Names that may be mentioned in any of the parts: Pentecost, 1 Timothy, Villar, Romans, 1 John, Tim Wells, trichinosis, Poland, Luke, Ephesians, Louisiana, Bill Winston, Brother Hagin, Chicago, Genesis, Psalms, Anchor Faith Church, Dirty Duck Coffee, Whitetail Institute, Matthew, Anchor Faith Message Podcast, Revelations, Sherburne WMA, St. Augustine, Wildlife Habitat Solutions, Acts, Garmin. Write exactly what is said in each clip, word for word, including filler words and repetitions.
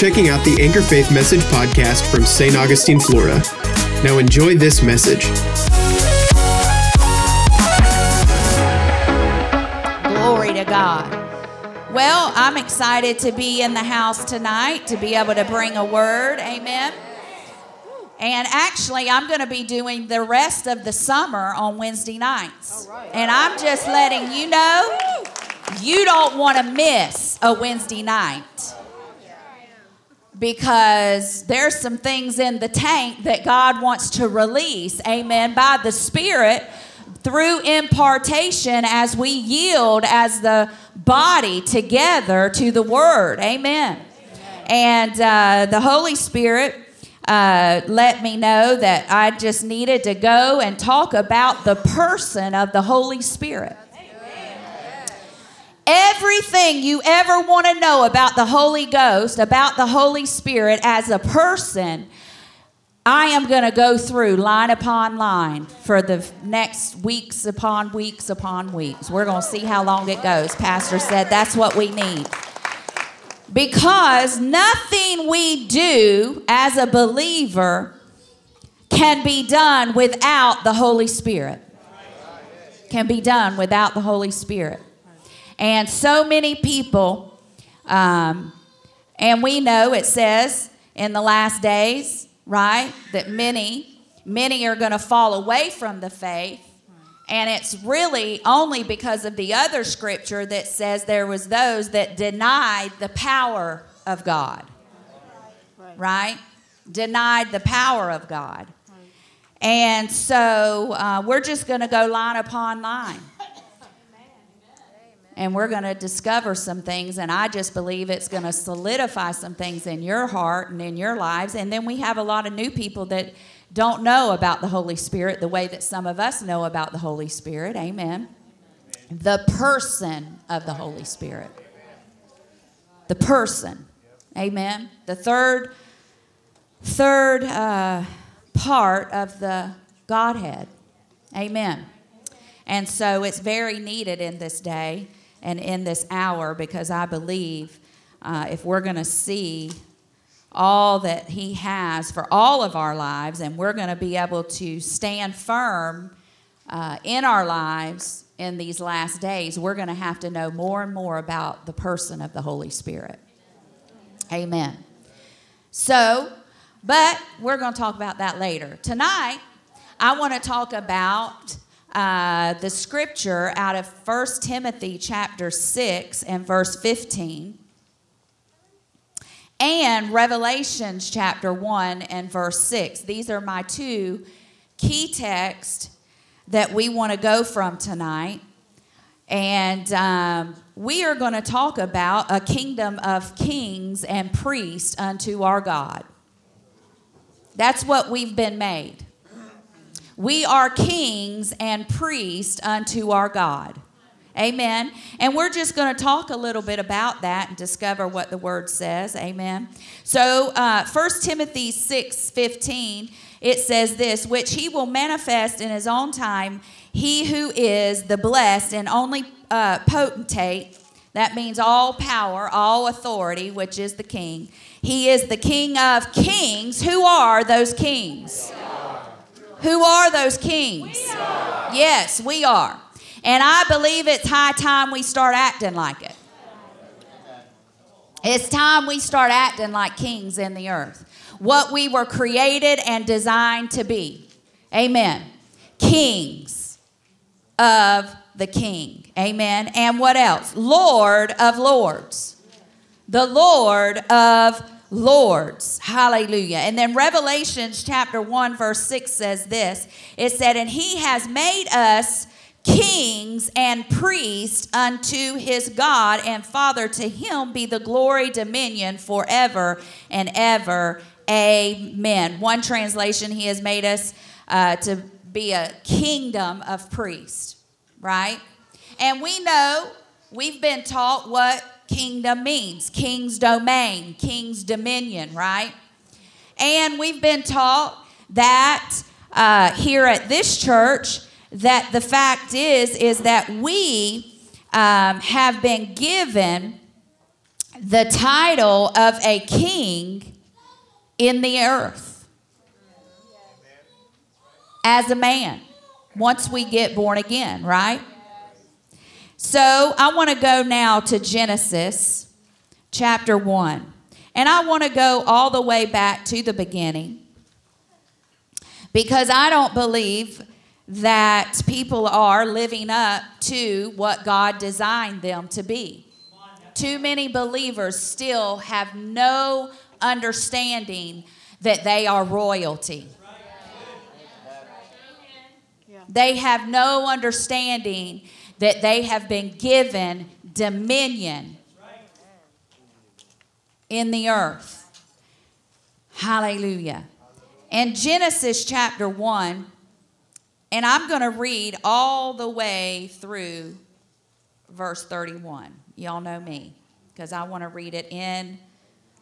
checking out the Anchor Faith Message Podcast from Saint Augustine, Florida. Now enjoy this message. Glory to God. Well, I'm excited to be in the house tonight, to be able to bring a word. Amen. And actually, I'm going to be doing the rest of the summer on Wednesday nights. All right. And I'm just letting you know, you don't want to miss a Wednesday night, because there's some things in the tank that God wants to release, amen, by the Spirit through impartation as we yield as the body together to the Word, amen. And uh, the Holy Spirit Uh, let me know that I just needed to go and talk about the person of the Holy Spirit. Amen. Everything you ever want to know about the Holy Ghost, about the Holy Spirit as a person, I am going to go through line upon line for the next weeks upon weeks upon weeks. We're going to see how long it goes. Pastor said that's what we need. Because nothing we do as a believer can be done without the Holy Spirit. Can be done without the Holy Spirit. And so many people, um, and we know it says in the last days, right, that many, many are going to fall away from the faith. And it's really only because of the other scripture that says there was those that denied the power of God, right? right? Denied the power of God. Right. And so uh, we're just going to go line upon line. Amen. And we're going to discover some things, and I just believe it's going to solidify some things in your heart and in your lives. And then we have a lot of new people that don't know about the Holy Spirit the way that some of us know about the Holy Spirit. Amen. The person of the Holy Spirit. The person. Amen. The third, third uh, part of the Godhead. Amen. And so it's very needed in this day and in this hour, because I believe uh, if we're going to see all that he has for all of our lives, and we're going to be able to stand firm uh, in our lives in these last days, we're going to have to know more and more about the person of the Holy Spirit. Amen. So, but we're going to talk about that later. Tonight, I want to talk about uh, the scripture out of First Timothy chapter six and verse fifteen. And Revelations chapter one and verse six. These are my two key texts that we want to go from tonight. And um, we are going to talk about a kingdom of kings and priests unto our God. That's what we've been made. We are kings and priests unto our God. Amen. And we're just going to talk a little bit about that and discover what the word says. Amen. So uh, First Timothy six fifteen, it says this, which he will manifest in his own time, he who is the blessed and only uh, potentate, that means all power, all authority, which is the king. He is the King of kings. Who are those kings? Who are those kings? We are. Yes, we are. And I believe it's high time we start acting like it. It's time we start acting like kings in the earth. What we were created and designed to be. Amen. Kings of the King. Amen. And what else? Lord of lords. The Lord of lords. Hallelujah. And then Revelations chapter one verse six says this. It said, and he has made us kings and priests unto his God and Father. To him be the glory, dominion forever and ever. Amen. One translation, he has made us uh, to be a kingdom of priests, right? And we know, we've been taught what kingdom means. King's domain, king's dominion, right? And we've been taught that uh, here at this church, that the fact is, is that we um, have been given the title of a king in the earth as a man once we get born again, right? So I want to go now to Genesis chapter one. And I want to go all the way back to the beginning, because I don't believe that people are living up to what God designed them to be. Too many believers still have no understanding that they are royalty. They have no understanding that they have been given dominion in the earth. Hallelujah. In Genesis chapter one, and I'm going to read all the way through verse thirty-one. Y'all know me, because I want to read it in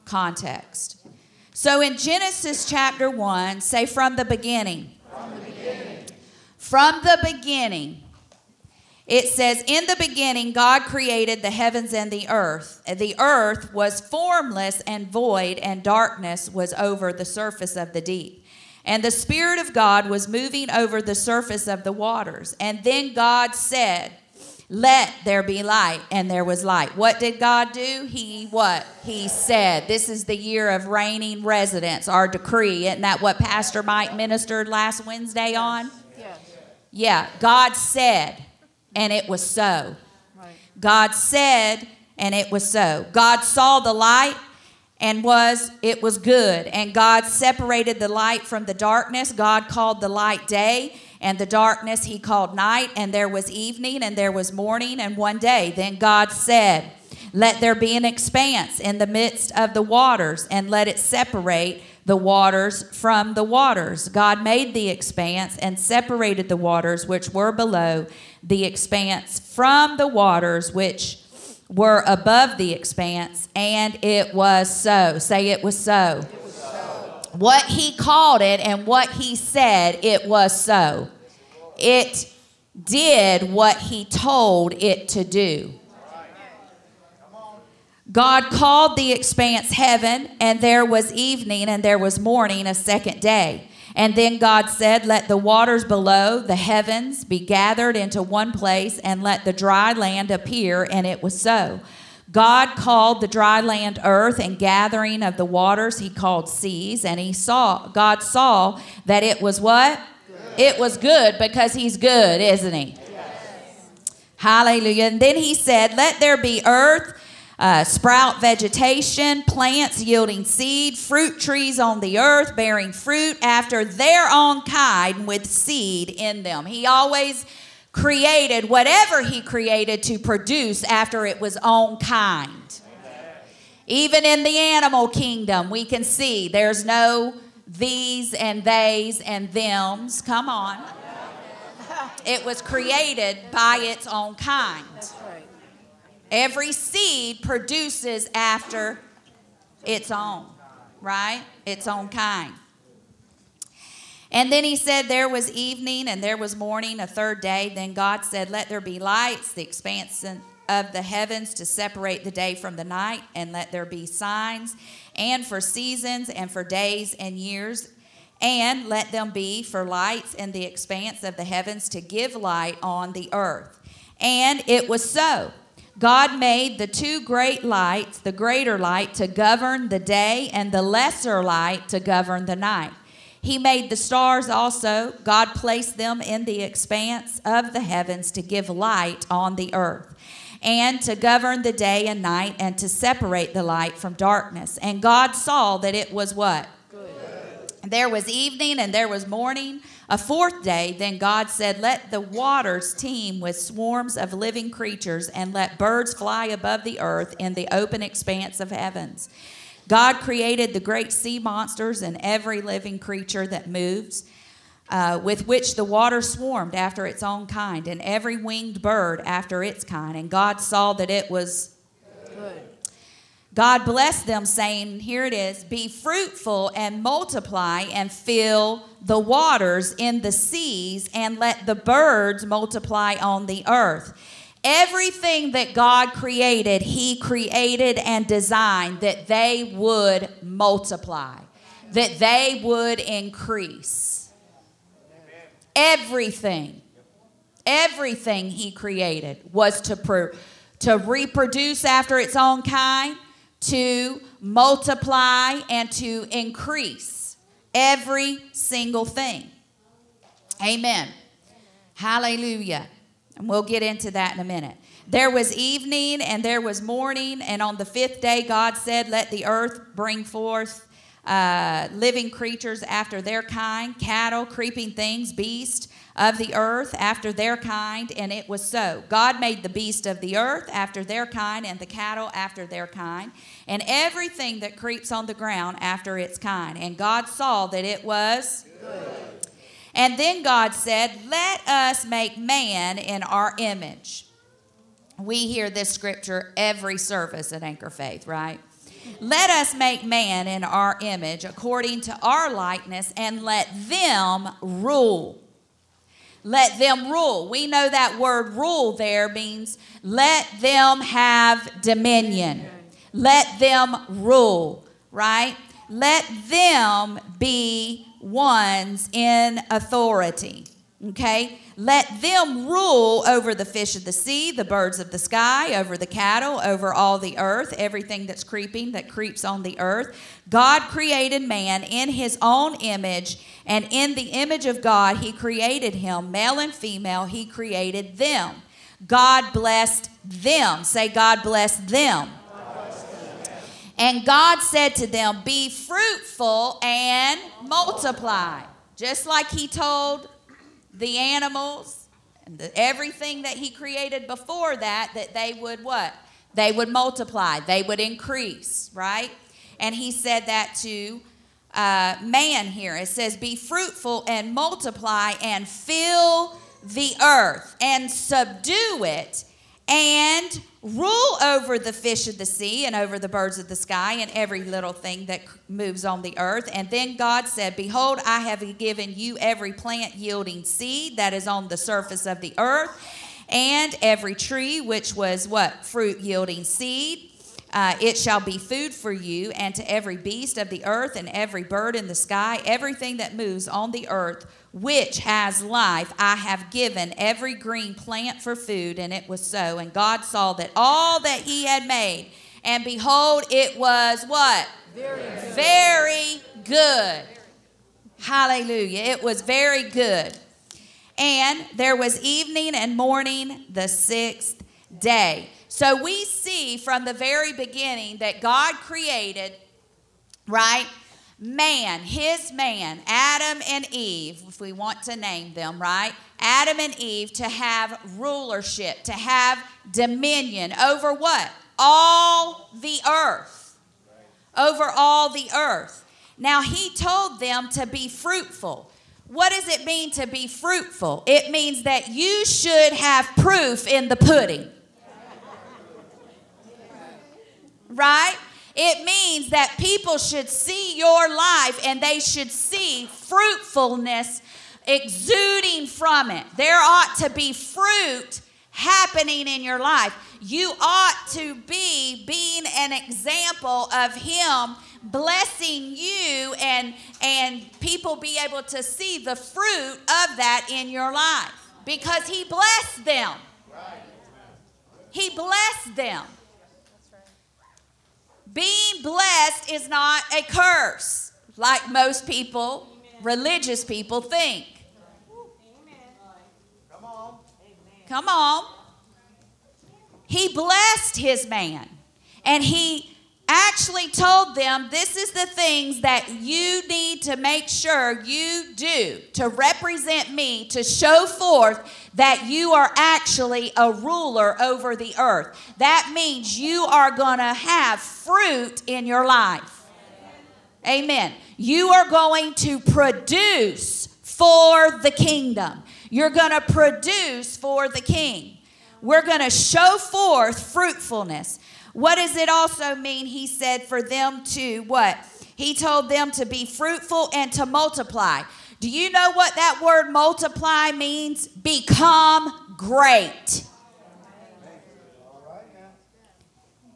context. So in Genesis chapter one, say from the beginning. From the beginning. From the beginning. It says, in the beginning, God created the heavens and the earth. The earth was formless and void, and darkness was over the surface of the deep. And the Spirit of God was moving over the surface of the waters. And then God said, let there be light, and there was light. What did God do? He what? He said, this is the year of reigning residents, our decree. Isn't that what Pastor Mike ministered last Wednesday on? Yes. Yeah, God said, and it was so. Right. God said, and it was so. God saw the light, and was it was good. And God separated the light from the darkness. God called the light day, and the darkness he called night. And there was evening, and there was morning, and one day. Then God said, let there be an expanse in the midst of the waters, and let it separate the waters from the waters. God made the expanse and separated the waters which were below the expanse from the waters which were above the expanse, and it was so. Say it was so. It was so. What he called it and what he said, it was so. It did what he told it to do. God called the expanse heaven, and there was evening, and there was morning, a second day. And then God said, let the waters below the heavens be gathered into one place, and let the dry land appear, and it was so. God called the dry land earth, and gathering of the waters he called seas, and he saw, God saw that it was what? Good. It was good, because he's good, isn't he? Yes. Hallelujah. And then he said, let there be earth, Uh, sprout vegetation, plants yielding seed, fruit trees on the earth bearing fruit after their own kind with seed in them. He always created whatever he created to produce after it was own kind. Amen. Even in the animal kingdom, we can see there's no these and theys and thems. Come on. It was created by its own kind. Every seed produces after its own, right? Its own kind. And then he said, there was evening and there was morning, a third day. Then God said, let there be lights, the expanse of the heavens to separate the day from the night, and let there be signs, and for seasons, and for days and years, and let them be for lights in the expanse of the heavens to give light on the earth. And it was so. God made the two great lights, the greater light to govern the day and the lesser light to govern the night. He made the stars also. God placed them in the expanse of the heavens to give light on the earth and to govern the day and night and to separate the light from darkness. And God saw that it was what? Good. There was evening and there was morning, a fourth day. Then God said, let the waters teem with swarms of living creatures, and let birds fly above the earth in the open expanse of heavens. God created the great sea monsters and every living creature that moves, uh, with which the water swarmed after its own kind, and every winged bird after its kind. And God saw that it was good. God blessed them, saying, here it is, be fruitful and multiply and fill the waters in the seas, and let the birds multiply on the earth. Everything that God created, he created and designed that they would multiply, that they would increase. Everything, everything he created was to, pro- to reproduce after its own kind, to multiply and to increase. Every single thing. Amen. Hallelujah. And we'll get into that in a minute. There was evening and there was morning, and on the fifth day God said, let the earth bring forth uh, living creatures after their kind, cattle, creeping things, beasts of the earth after their kind, and it was so. God made the beast of the earth after their kind and the cattle after their kind, and everything that creeps on the ground after its kind. And God saw that it was good. And then God said, let us make man in our image. We hear this scripture every service at Anchor Faith, right? Let us make man in our image according to our likeness, and let them rule. Let them rule. We know that word rule there means let them have dominion. Let them rule, right? Let them be ones in authority, okay? Let them rule over the fish of the sea, the birds of the sky, over the cattle, over all the earth, everything that's creeping, that creeps on the earth. God created man in his own image, and in the image of God, he created him. Male and female, he created them. God blessed them. Say, God blessed them. And God said to them, be fruitful and multiply. Just like he told the animals and the, everything that he created before that, that they would what? They would multiply. They would increase, right? And he said that to uh, man here. It says, be fruitful and multiply and fill the earth and subdue it and rule over the fish of the sea and over the birds of the sky and every little thing that moves on the earth. And then God said, behold, I have given you every plant yielding seed that is on the surface of the earth, and every tree which was what? Fruit yielding seed. Uh, it shall be food for you, and to every beast of the earth and every bird in the sky, everything that moves on the earth, which has life, I have given every green plant for food. And it was so. And God saw that all that he had made, and behold, it was what? Very good. Very good. Hallelujah. It was very good. And there was evening and morning the sixth day. So we see from the very beginning that God created, right, man, his man, Adam and Eve, if we want to name them, right? Adam and Eve to have rulership, to have dominion over what? All the earth. Over all the earth. Now, he told them to be fruitful. What does it mean to be fruitful? It means that you should have proof in the pudding. Right? It means that people should see your life and they should see fruitfulness exuding from it. There ought to be fruit happening in your life. You ought to be being an example of him blessing you, and, and people be able to see the fruit of that in your life because he blessed them. He blessed them. Being blessed is not a curse, like most people, Amen. Religious people think. Amen. Come on. Come on. He blessed his man, and he actually told them, this is the things that you need to make sure you do to represent me, to show forth that you are actually a ruler over the earth. That means you are going to have fruit in your life. Amen. Amen. You are going to produce for the kingdom. You're going to produce for the king. We're going to show forth fruitfulness. What does it also mean? He said for them to what? He told them to be fruitful and to multiply. Do you know what that word multiply means? Become great.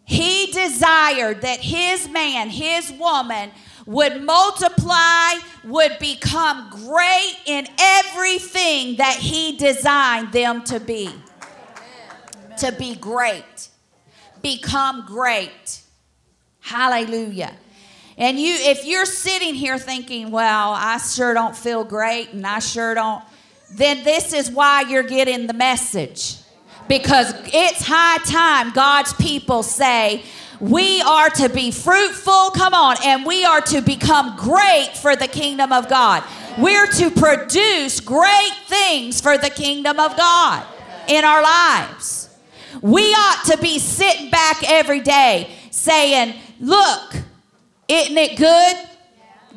He desired that his man, his woman, would multiply, would become great in everything that he designed them to be. Amen. To be great. Become great. Hallelujah. And you, if you're sitting here thinking, well, I sure don't feel great and I sure don't, then this is why you're getting the message. Because it's high time God's people say, we are to be fruitful, come on, and we are to become great for the kingdom of God. We're to produce great things for the kingdom of God in our lives. We ought to be sitting back every day saying, look, isn't it good?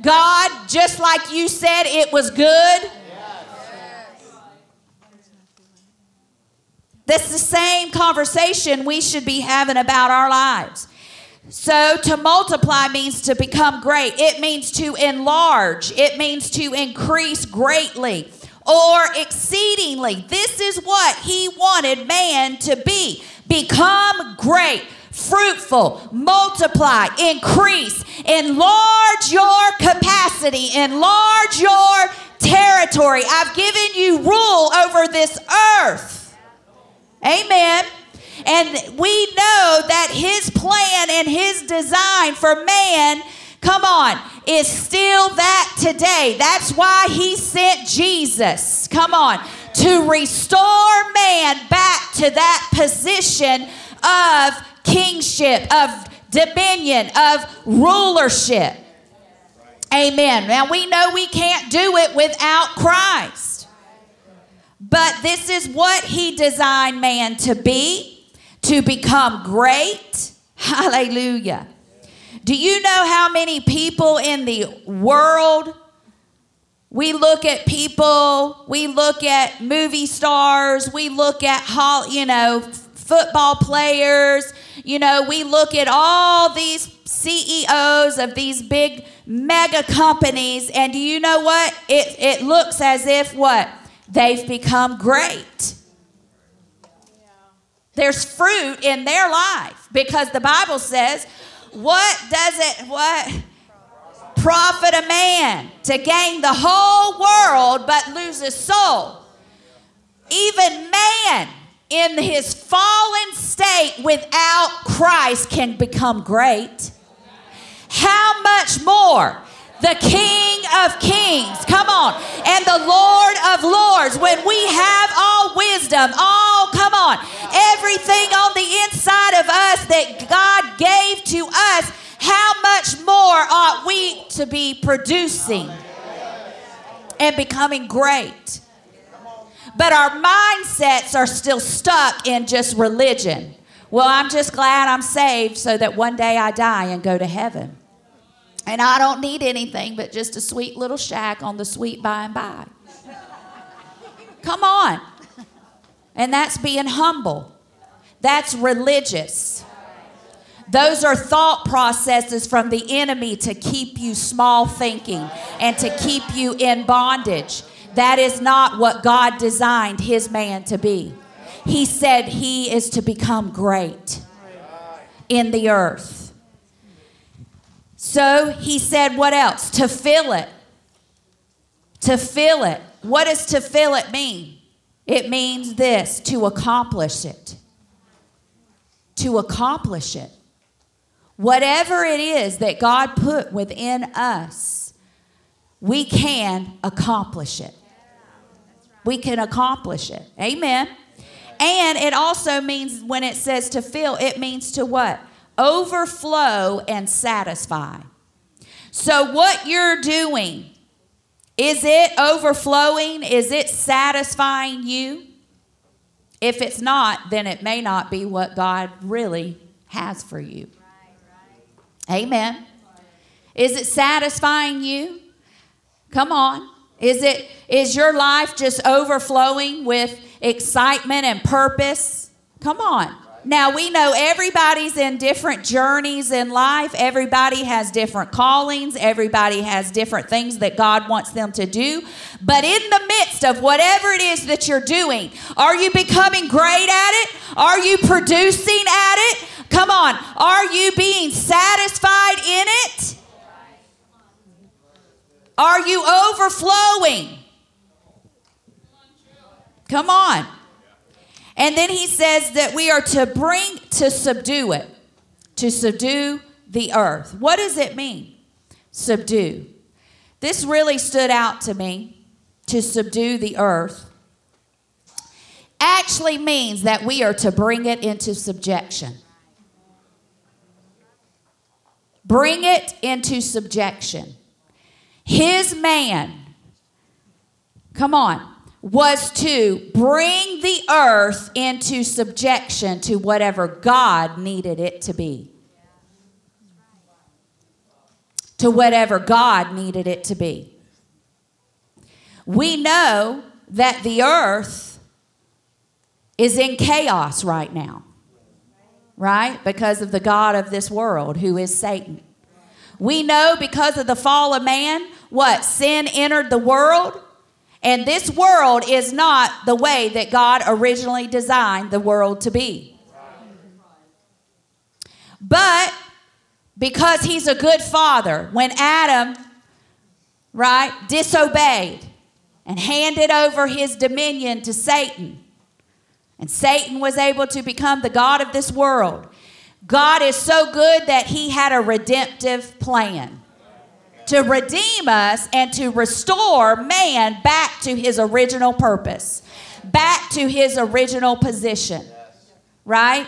God, just like you said it was good. That's the same conversation we should be having about our lives. So to multiply means to become great. It means to enlarge. It means to increase greatly or exceedingly. This is what he wanted man to be. Become great, fruitful, multiply, increase, enlarge your capacity, enlarge your territory. I've given you rule over this earth. Amen. And we know that his plan and his design for man, come on, is still that today. That's why he sent Jesus, come on, to restore man back to that position of kingship, of dominion, of rulership. Amen. Now we know we can't do it without Christ. But this is what he designed man to be, to become great. Hallelujah. Do you know how many people in the world, we look at people, we look at movie stars, we look at, you know, football players, you know, we look at all these C E Os of these big mega companies, and do you know what? It, it looks as if what? They've become great. There's fruit in their life because the Bible says, what does it, what? Profit a man to gain the whole world but lose his soul. Even man in his fallen state without Christ can become great. How much more? The King of Kings, come on, and the Lord of Lords. When we have all wisdom, all, come on, everything on the inside of us that God gave to us, how much more ought we to be producing and becoming great? But our mindsets are still stuck in just religion. Well, I'm just glad I'm saved so that one day I die and go to heaven. And I don't need anything but just a sweet little shack on the sweet by and by. Come on. And that's being humble. That's religious. Those are thought processes from the enemy to keep you small thinking and to keep you in bondage. That is not what God designed his man to be. He said he is to become great in the earth. So he said, what else? To fill it. To fill it. What does to fill it mean? It means this, to accomplish it. To accomplish it. Whatever it is that God put within us, we can accomplish it. We can accomplish it. Amen. And it also means, when it says to fill, it means to what? Overflow and satisfy. So what you're doing, is it overflowing? Is it satisfying you? If it's not, then it may not be what God really has for you. Amen. Is it satisfying you? Come on. Is it, is your life just overflowing with excitement and purpose? Come on. Now, we know everybody's in different journeys in life. Everybody has different callings. Everybody has different things that God wants them to do. But in the midst of whatever it is that you're doing, are you becoming great at it? Are you producing at it? Come on. Are you being satisfied in it? Are you overflowing? Come on. And then he says that we are to bring, to subdue it, to subdue the earth. What does it mean? Subdue. This really stood out to me, to subdue the earth. Actually means that we are to bring it into subjection. Bring it into subjection. His man, come on, was to bring the earth into subjection to whatever God needed it to be. To whatever God needed it to be. We know that the earth is in chaos right now, right? Because of the god of this world, who is Satan. We know because of the fall of man, what? Sin entered the world, and this world is not the way that God originally designed the world to be. But because he's a good father, when Adam, right, disobeyed and handed over his dominion to Satan, and Satan was able to become the god of this world, God is so good that he had a redemptive plan to redeem us and to restore man back to his original purpose, back to his original position, right?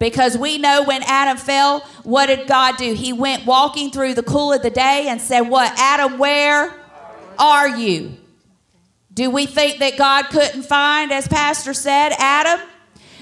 Because we know when Adam fell, what did God do? He went walking through the cool of the day and said, what? Adam, where are you? Do we think that God couldn't find, as Pastor said, Adam?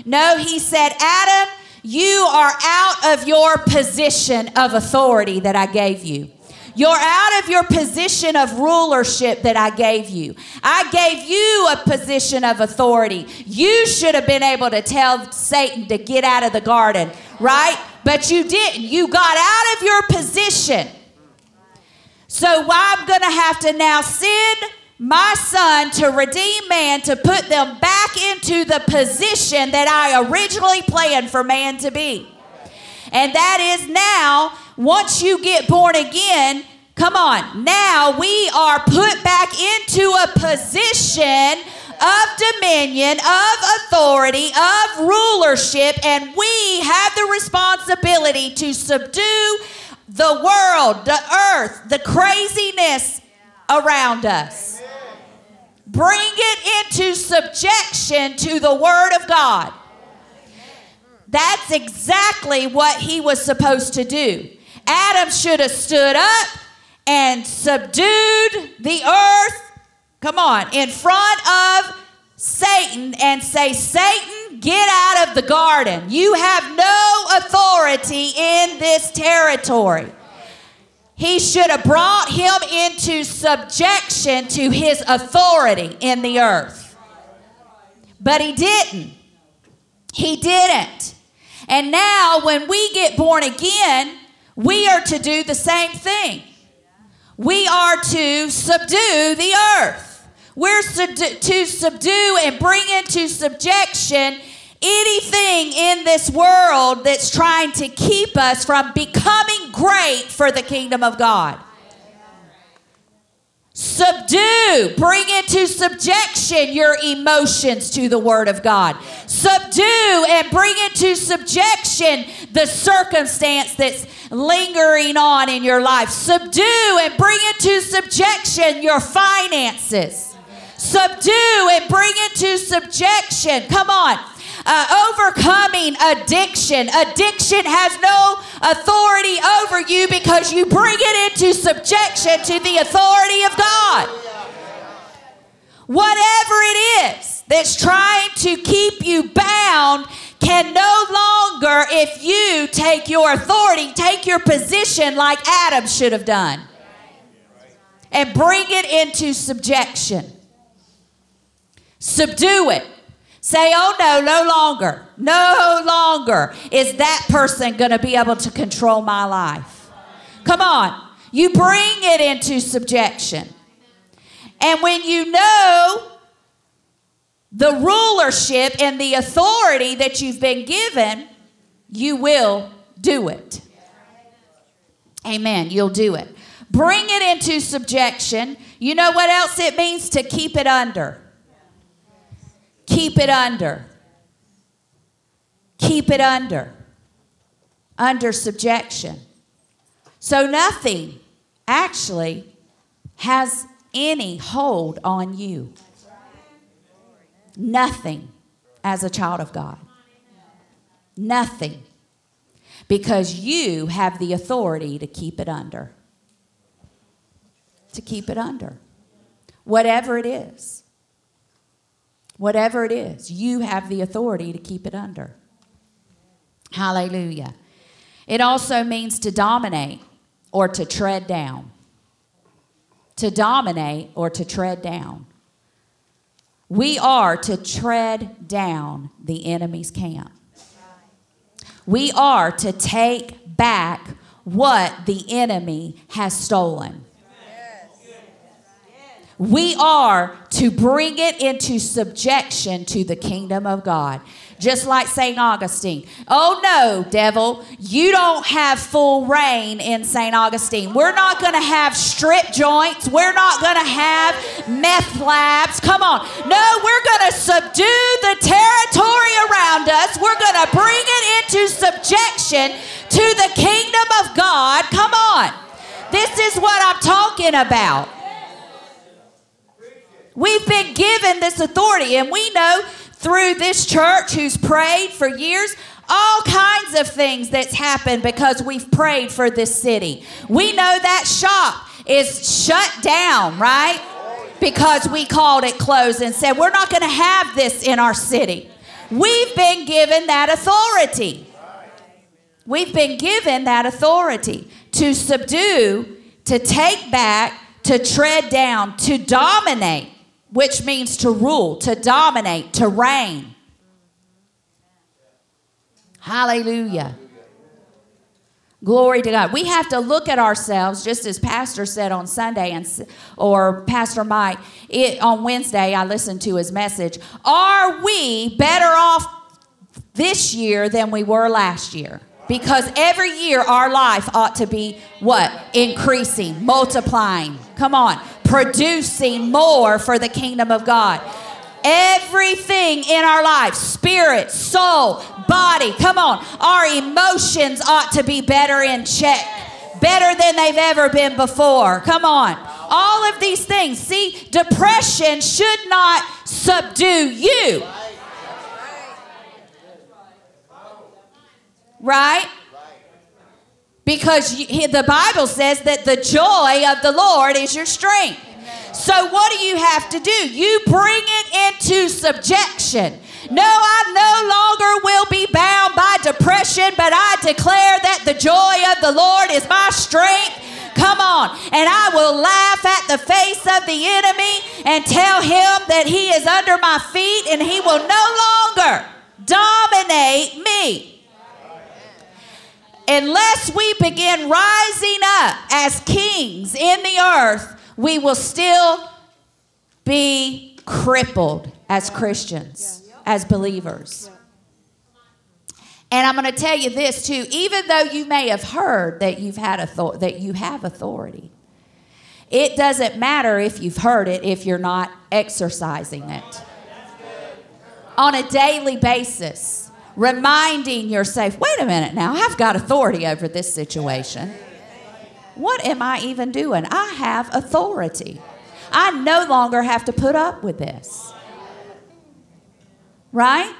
No, he said, Adam, you are out of your position of authority that I gave you. You're out of your position of rulership that I gave you. I gave you a position of authority. You should have been able to tell Satan to get out of the garden, right? But you didn't. You got out of your position. So I'm going to have to now send my son to redeem man, to put them back into the position that I originally planned for man to be. And that is now, once you get born again, come on, now we are put back into a position of dominion, of authority, of rulership, and we have the responsibility to subdue the world, the earth, the craziness around us. Bring it into subjection to the Word of God. That's exactly what he was supposed to do. Adam should have stood up and subdued the earth, come on, in front of Satan and say, Satan, get out of the garden. You have no authority in this territory. He should have brought him into subjection to his authority in the earth. But he didn't. He didn't. And now when we get born again, we are to do the same thing. We are to subdue the earth. We're to subdue and bring into subjection anything in this world that's trying to keep us from becoming great for the kingdom of God. Subdue, bring into subjection your emotions to the Word of God. Subdue and bring into subjection the circumstance that's lingering on in your life. Subdue and bring into subjection your finances. Subdue and bring into subjection, come on, Uh, overcoming addiction. Addiction has no authority over you because you bring it into subjection to the authority of God. Whatever it is that's trying to keep you bound can no longer, if you take your authority, take your position like Adam should have done and bring it into subjection. Subdue it. Say, oh no, no longer, no longer is that person going to be able to control my life. Come on, you bring it into subjection. And when you know the rulership and the authority that you've been given, you will do it. Amen. You'll do it. Bring it into subjection. You know what else it means? To keep it under. Keep it under. Keep it under. Under subjection. So nothing actually has any hold on you. Nothing as a child of God. Nothing. Because you have the authority to keep it under. To keep it under. Whatever it is. Whatever it is, you have the authority to keep it under. Hallelujah. It also means to dominate or to tread down. To dominate or to tread down. We are to tread down the enemy's camp. We are to take back what the enemy has stolen. We are to bring it into subjection to the kingdom of God. Just like Saint Augustine. Oh no, devil, you don't have full reign in Saint Augustine. We're not going to have strip joints. We're not going to have meth labs. Come on. No, we're going to subdue the territory around us. We're going to bring it into subjection to the kingdom of God. Come on. This is what I'm talking about. We've been given this authority, and we know through this church who's prayed for years, all kinds of things that's happened because we've prayed for this city. We know that shop is shut down, right? Because we called it closed and said, we're not going to have this in our city. We've been given that authority. We've been given that authority to subdue, to take back, to tread down, to dominate, which means to rule, to dominate, to reign. Hallelujah. Glory to God. We have to look at ourselves, just as Pastor said on Sunday, and or Pastor Mike, it, on Wednesday, I listened to his message. Are we better off this year than we were last year? Because every year our life ought to be what? Increasing, multiplying. Come on. Producing more for the kingdom of God. Everything in our life, spirit, soul, body. Come on. Our emotions ought to be better in check. Better than they've ever been before. Come on. All of these things. See, depression should not subdue you. Right? Because you, the Bible says that the joy of the Lord is your strength. Amen. So what do you have to do? You bring it into subjection. No, I no longer will be bound by depression, but I declare that the joy of the Lord is my strength. Come on. And I will laugh at the face of the enemy and tell him that he is under my feet and he will no longer dominate me. Unless we begin rising up as kings in the earth, we will still be crippled as Christians, as believers. And I'm going to tell you this too, even though you may have heard that you've had author- that you have authority, it doesn't matter if you've heard it if you're not exercising it on a daily basis. Reminding yourself, wait a minute now, I've got authority over this situation. What am I even doing? I have authority. I no longer have to put up with this. Right?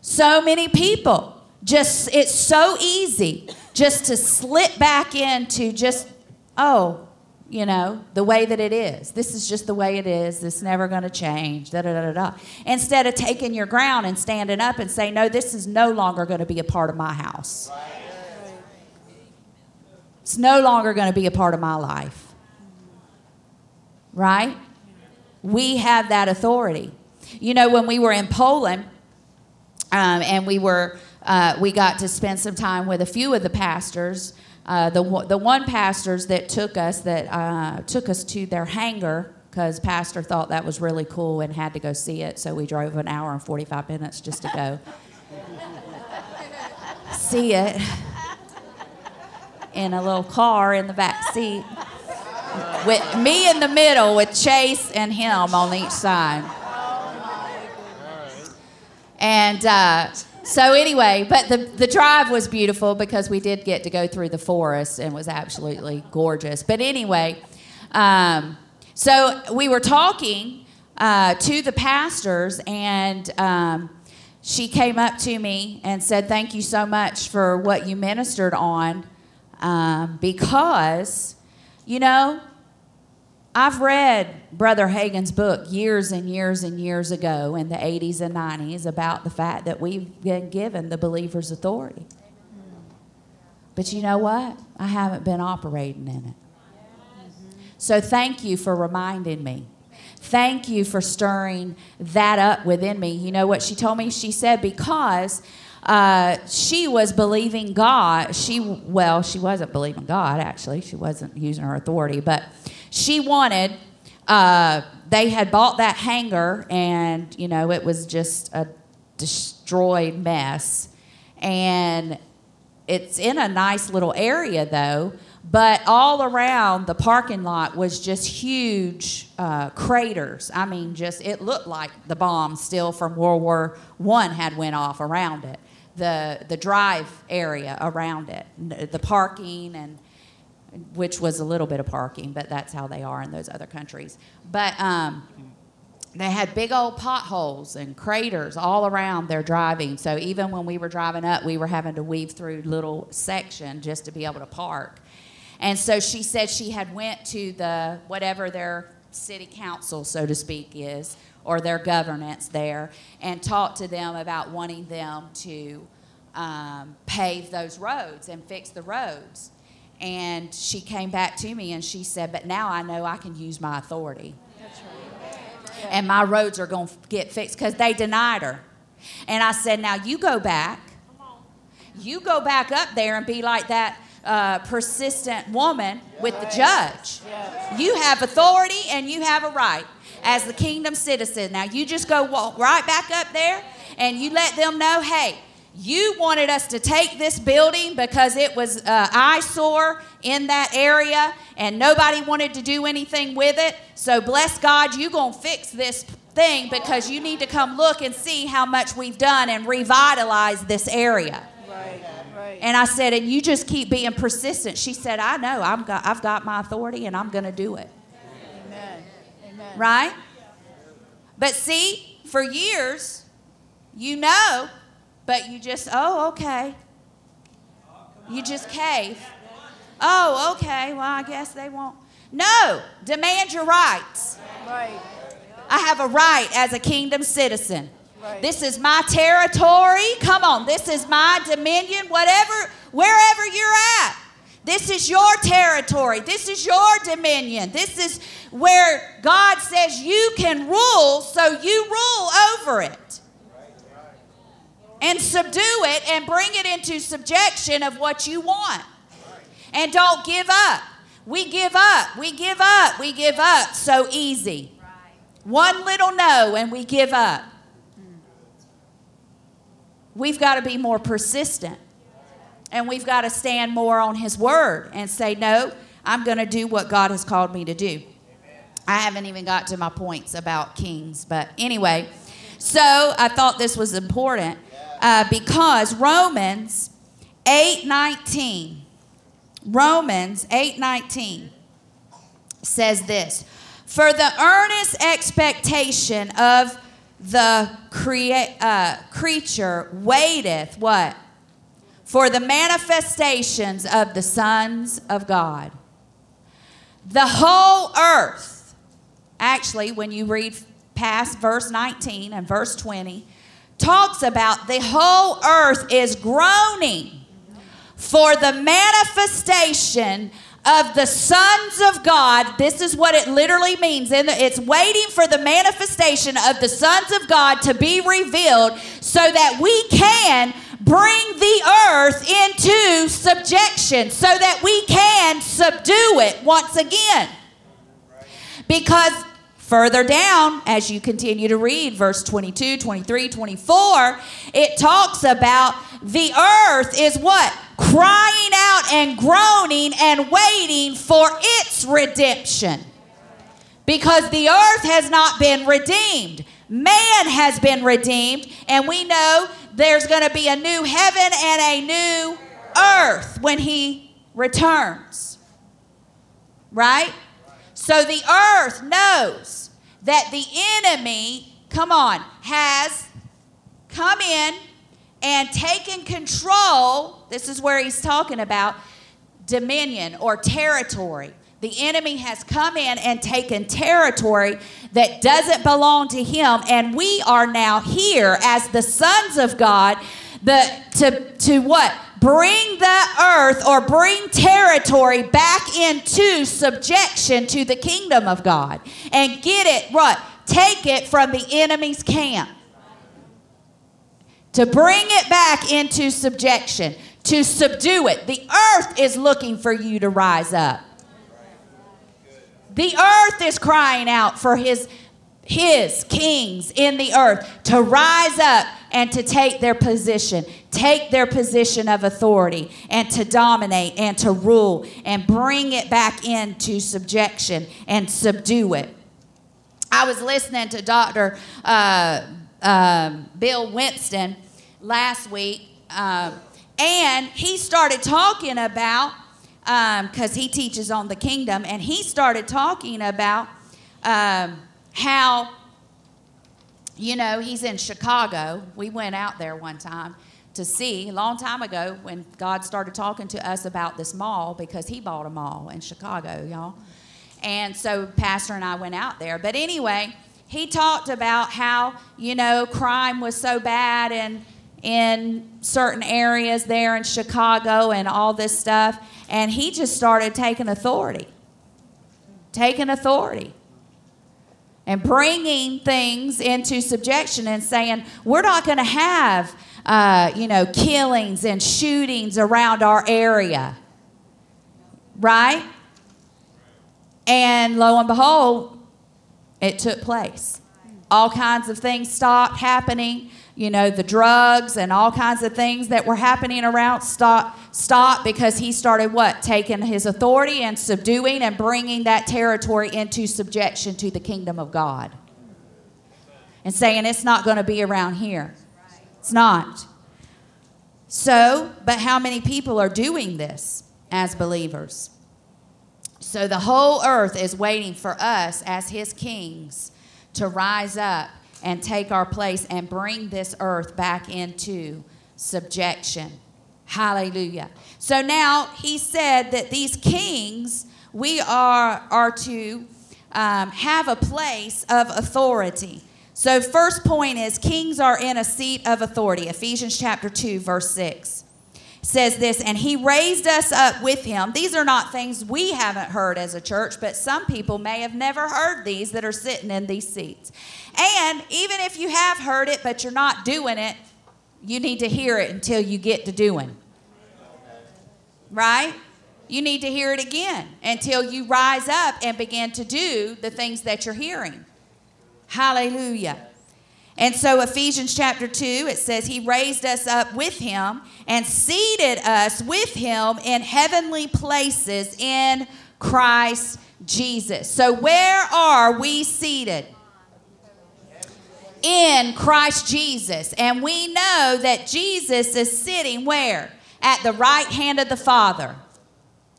So many people, just it's so easy just to slip back into just, oh, you know, the way that it is. This is just the way it is. It's never going to change. Da, da, da, da, da. Instead of taking your ground and standing up and saying, no, this is no longer going to be a part of my house. It's no longer going to be a part of my life. Right? We have that authority. You know, when we were in Poland, um, and we were, uh, we got to spend some time with a few of the pastors. Uh, the the one pastors that took us that uh, took us to their hangar because pastor thought that was really cool and had to go see it, so we drove an hour and forty-five minutes just to go. see it in a little car in the back seat with me in the middle with Chase and him on each side. And uh, so anyway, but the, the drive was beautiful because we did get to go through the forest and was absolutely gorgeous. But anyway, um, so we were talking uh, to the pastors, and um, she came up to me and said, "Thank you so much for what you ministered on, um, because, you know, I've read Brother Hagin's book years and years and years ago in the eighties and nineties about the fact that we've been given the believer's authority. But you know what? I haven't been operating in it. So thank you for reminding me. Thank you for stirring that up within me." You know what she told me? She said because uh, she was believing God. She, well, she wasn't believing God, actually. She wasn't using her authority, but she wanted, uh, they had bought that hangar, and, you know, it was just a destroyed mess. And it's in a nice little area, though, but all around the parking lot was just huge uh, craters. I mean, just it looked like the bomb still from World War One had went off around it, the the drive area around it, the parking and... which was a little bit of parking, but that's how they are in those other countries. But um, they had big old potholes and craters all around their driving. So even when we were driving up, we were having to weave through little section just to be able to park. And so she said she had went to the, whatever their city council, so to speak, is, or their governance there, and talked to them about wanting them to um, pave those roads and fix the roads. And she came back to me and she said, "But now I know I can use my authority." That's right. "And my roads are going to get fixed," because they denied her. And I said, "Now you go back. You go back up there and be like that uh, persistent woman with the judge. You have authority and you have a right as the kingdom citizen. Now you just go walk right back up there and you let them know, hey, you wanted us to take this building because it was an uh, eyesore in that area and nobody wanted to do anything with it. So bless God, you're going to fix this thing because you need to come look and see how much we've done and revitalized this area." Right, right. And I said, "And you just keep being persistent." She said, "I know. I'm got, I've got my authority and I'm going to do it." Amen. Amen. Right? But see, for years, you know... but you just, oh, okay. You just cave. Oh, okay, well, I guess they won't. No, demand your rights. Right. I have a right as a kingdom citizen. Right. This is my territory. Come on, this is my dominion, whatever, wherever you're at. This is your territory. This is your dominion. This is where God says you can rule, so you rule over it. And subdue it and bring it into subjection of what you want. And don't give up. We give up. We give up. We give up so easy. One little no and we give up. We've got to be more persistent. And we've got to stand more on His word and say, no, I'm going to do what God has called me to do. I haven't even got to my points about kings. But anyway, so I thought this was important. Uh, because Romans eight nineteen, Romans eight nineteen says this, "For the earnest expectation of the crea- uh, creature waiteth," what? "For the manifestations of the sons of God." The whole earth, actually, when you read past verse nineteen and verse twenty, talks about the whole earth is groaning for the manifestation of the sons of God. This is what it literally means. In the, it's waiting for the manifestation of the sons of God to be revealed so that we can bring the earth into subjection, so that we can subdue it once again. Because Further down, as you continue to read, verse twenty-two, twenty-three, twenty-four, it talks about the earth is what? Crying out and groaning and waiting for its redemption. Because the earth has not been redeemed. Man has been redeemed, and we know there's going to be a new heaven and a new earth when he returns. Right? So the earth knows that the enemy, come on, has come in and taken control. This is where he's talking about dominion or territory. The enemy has come in and taken territory that doesn't belong to him, and we are now here as the sons of God, the to to what? Bring the earth or bring territory back into subjection to the kingdom of God and get it what? Take it from the enemy's camp. To bring it back into subjection, to subdue it. The earth is looking for you to rise up. The earth is crying out for his, his kings in the earth to rise up and to take their position, take their position of authority and to dominate and to rule and bring it back into subjection and subdue it. I was listening to Doctor Uh, um, Bill Winston last week, um, and he started talking about because um, he teaches on the kingdom, and he started talking about um, how, you know, he's in Chicago. We went out there one time to see, a long time ago, when God started talking to us about this mall, because he bought a mall in Chicago, y'all. And so Pastor and I went out there. But anyway, he talked about how, you know, crime was so bad in, in certain areas there in Chicago and all this stuff. And he just started taking authority, taking authority and bringing things into subjection and saying, we're not going to have, uh, you know, killings and shootings around our area, right? And lo and behold, it took place. All kinds of things stopped happening. You know, the drugs and all kinds of things that were happening around stop, stop because he started what? Taking his authority and subduing and bringing that territory into subjection to the kingdom of God. And saying it's not going to be around here. It's not. So, but how many people are doing this as believers? So the whole earth is waiting for us as his kings to rise up and take our place and bring this earth back into subjection. Hallelujah. So now he said that these kings, we are, are to um, have a place of authority. So first point is kings are in a seat of authority. Ephesians chapter two, verse six says this, and he raised us up with him. These are not things we haven't heard as a church, but some people may have never heard these that are sitting in these seats. And even if you have heard it, but you're not doing it, you need to hear it until you get to doing. Right? You need to hear it again until you rise up and begin to do the things that you're hearing. Hallelujah. And so Ephesians chapter two, it says, he raised us up with him and seated us with him in heavenly places in Christ Jesus. So where are we seated? In Christ Jesus. And we know that Jesus is sitting where? At the right hand of the Father.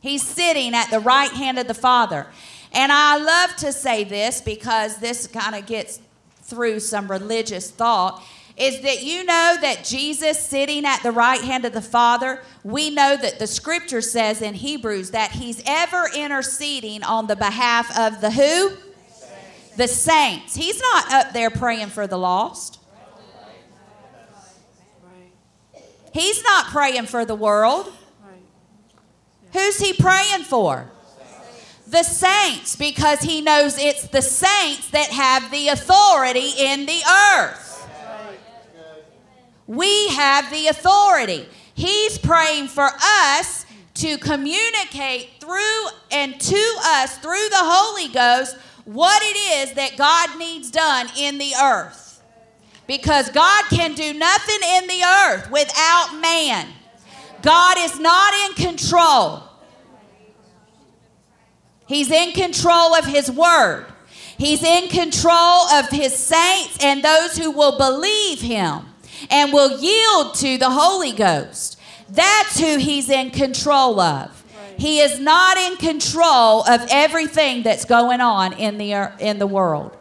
He's sitting at the right hand of the Father. And I love to say this because this kind of gets through some religious thought, is that you know that Jesus sitting at the right hand of the Father, we know that the scripture says in Hebrews that he's ever interceding on the behalf of the who? The saints. He's not up there praying for the lost. He's not praying for the world. Who's he praying for? The saints, because he knows it's the saints that have the authority in the earth. We have the authority. He's praying for us to communicate through and to us through the Holy Ghost what it is that God needs done in the earth. Because God can do nothing in the earth without man. God is not in control. He's in control of his word. He's in control of his saints and those who will believe him and will yield to the Holy Ghost. That's who he's in control of. He is not in control of everything that's going on in the in the world.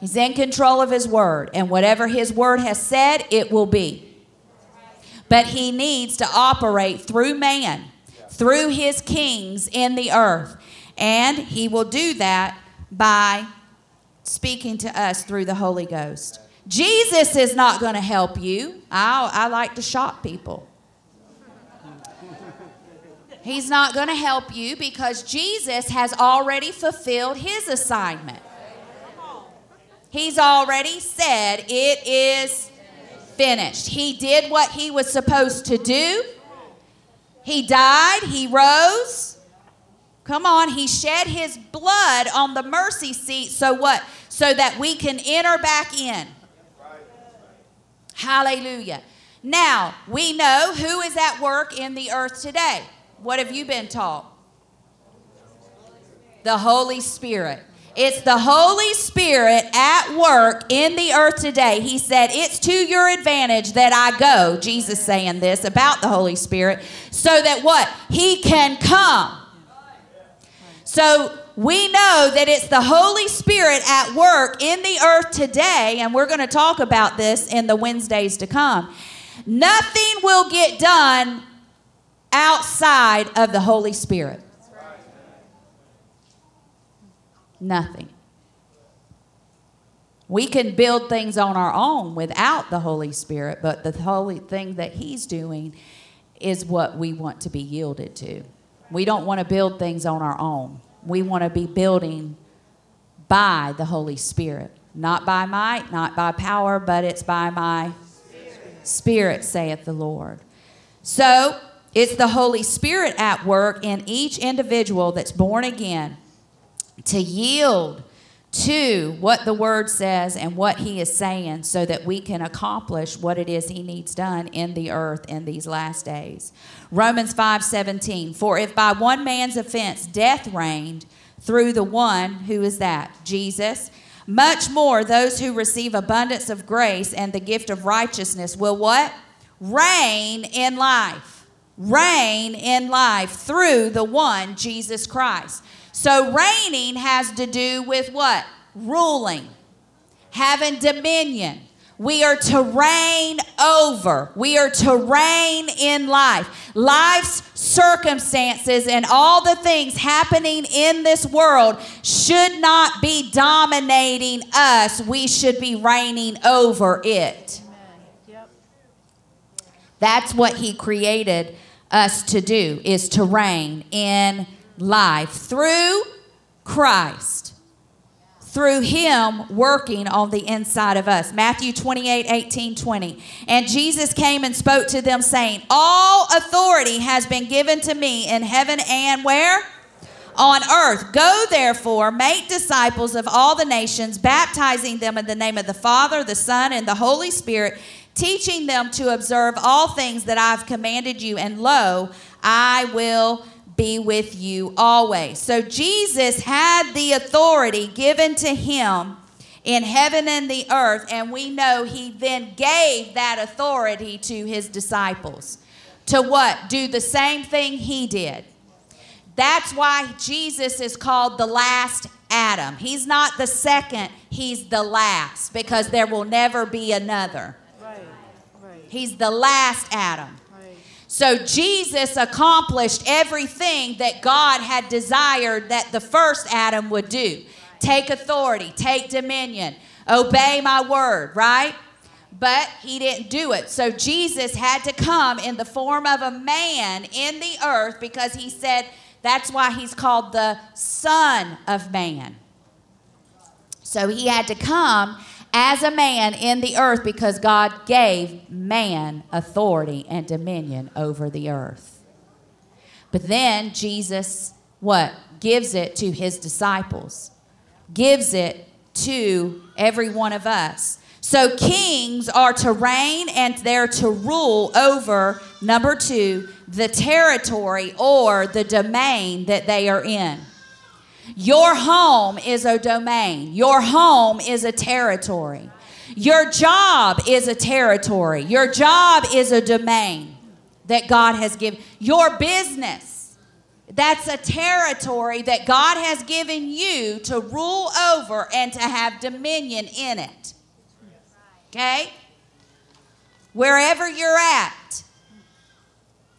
He's in control of his word, and whatever his word has said, it will be. But he needs to operate through man, through his kings in the earth, and he will do that by speaking to us through the Holy Ghost. Jesus is not going to help you. I, I like to shock people. He's not going to help you because Jesus has already fulfilled his assignment. He's already said it is finished. He did what he was supposed to do. He died. He rose. Come on. He shed his blood on the mercy seat. So what? So that we can enter back in. Hallelujah. Now, we know who is at work in the earth today. What have you been taught? The Holy Spirit. It's the Holy Spirit at work in the earth today. He said, it's to your advantage that I go, Jesus saying this about the Holy Spirit, so that what? He can come. So we know that it's the Holy Spirit at work in the earth today, and we're going to talk about this in the Wednesdays to come. Nothing will get done outside of the Holy Spirit. Nothing. We can build things on our own without the Holy Spirit, but the holy thing that he's doing is what we want to be yielded to. We don't want to build things on our own. We want to be building by the Holy Spirit. Not by might, not by power, but it's by my Spirit, Spirit saith the Lord. So, it's the Holy Spirit at work in each individual that's born again to yield to what the Word says and what He is saying so that we can accomplish what it is He needs done in the earth in these last days. Romans five seventeen, for if by one man's offense death reigned through the one, who is that? Jesus. Much more those who receive abundance of grace and the gift of righteousness will what? Reign in life. Reign in life through the one, Jesus Christ. So reigning has to do with what? Ruling. Having dominion. We are to reign over. We are to reign in life. Life's circumstances and all the things happening in this world should not be dominating us. We should be reigning over it. Yep. That's what he created us to do, is to reign in life through Christ, through him working on the inside of us. Matthew twenty-eight eighteen twenty. And Jesus came and spoke to them, saying, all authority has been given to me in heaven and where? On earth. Go therefore, make disciples of all the nations, baptizing them in the name of the Father, the Son, and the Holy Spirit, teaching them to observe all things that I've commanded you, and lo, I will be with you always. So Jesus had the authority given to him in heaven and the earth, and we know he then gave that authority to his disciples. To what? Do the same thing he did. That's why Jesus is called the last Adam. He's not the second, he's the last, because there will never be another. Right. Right. He's the last Adam. So Jesus accomplished everything that God had desired that the first Adam would do. Take authority, take dominion, obey my word, right? But he didn't do it. So Jesus had to come in the form of a man in the earth, because he said that's why he's called the Son of Man. So he had to come as a man in the earth, because God gave man authority and dominion over the earth. But then Jesus, what? Gives it to his disciples. gives it to every one of us. So kings are to reign and they're to rule over, number two, the territory or the domain that they are in. Your home is a domain. Your home is a territory. Your job is a territory. Your job is a domain that God has given. Your business, that's a territory that God has given you to rule over and to have dominion in it. Okay? Wherever you're at,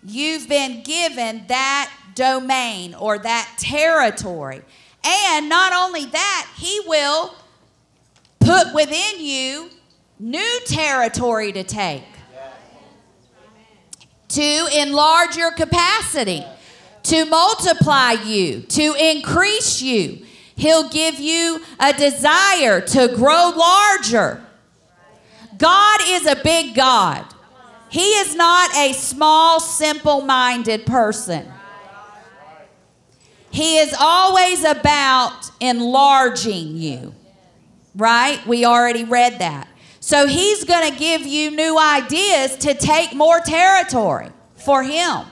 you've been given that domain or that territory. And not only that, he will put within you new territory to take, to enlarge your capacity, to multiply you, to increase you. He'll give you a desire to grow larger. God is a big God. He is not a small, simple-minded person. He is always about enlarging you. Right? We already read that. So he's going to give you new ideas to take more territory for him.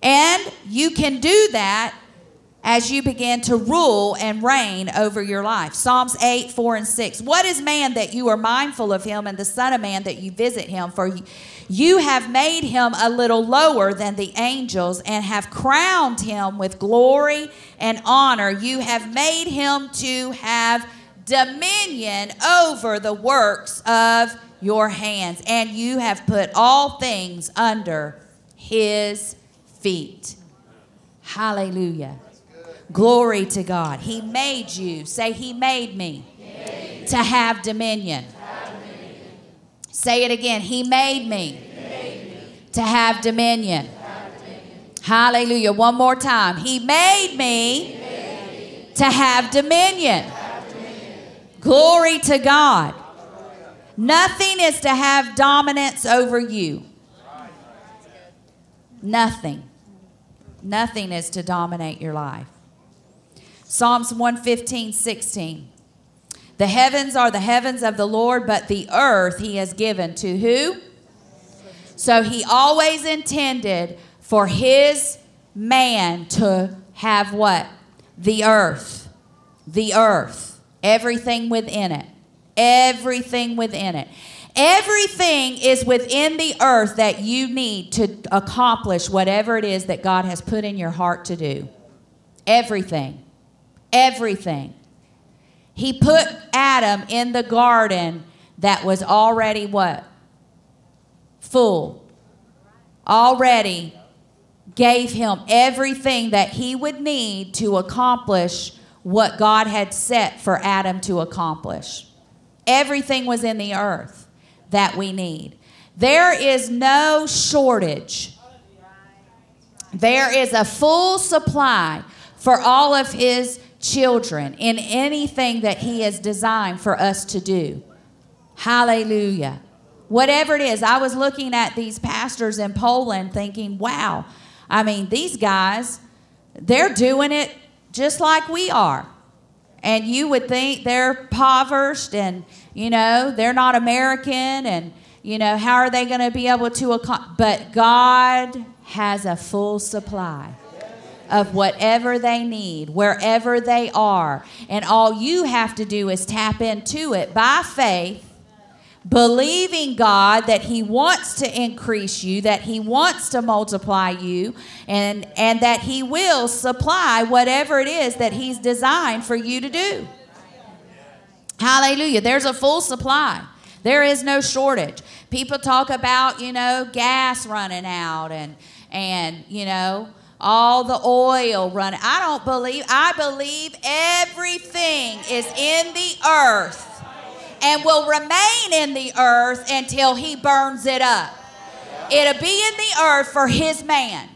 And you can do that as you begin to rule and reign over your life. Psalms eight, four, and six. What is man that you are mindful of him, and the son of man that you visit him? For you have made him a little lower than the angels and have crowned him with glory and honor. You have made him to have dominion over the works of your hands, and you have put all things under his feet. Hallelujah. Glory to God. He made you. Say, he made me, he made me. To have dominion. Have dominion. Say it again. He made me, he made me. To have dominion. Have dominion. Hallelujah. One more time. He made me, he made me. To have dominion. Have dominion. Glory to God. Hallelujah. Nothing is to have dominance over you. Right. Nothing. Nothing is to dominate your life. Psalms one fifteen, sixteen. The heavens are the heavens of the Lord, but the earth he has given to who? So he always intended for his man to have what? The earth. The earth. Everything within it. Everything within it. Everything is within the earth that you need to accomplish whatever it is that God has put in your heart to do. Everything. Everything. He put Adam in the garden that was already what? Full. Already gave him everything that he would need to accomplish what God had set for Adam to accomplish. Everything was in the earth that we need. There is no shortage. There is a full supply for all of his children in anything that he has designed for us to do. Hallelujah. Whatever it is, I was looking at these pastors in Poland thinking, wow, I mean, these guys, they're doing it just like we are. And you would think they're impoverished and, you know, they're not American and, you know, how are they going to be able to accomplish? But God has a full supply of whatever they need, wherever they are. And all you have to do is tap into it by faith, believing God that he wants to increase you, that he wants to multiply you, and, and that he will supply whatever it is that he's designed for you to do. Hallelujah. There's a full supply. There is no shortage. People talk about, you know, gas running out and, and you know, all the oil running. I don't believe, I believe everything is in the earth and will remain in the earth until he burns it up. It'll be in the earth for his man.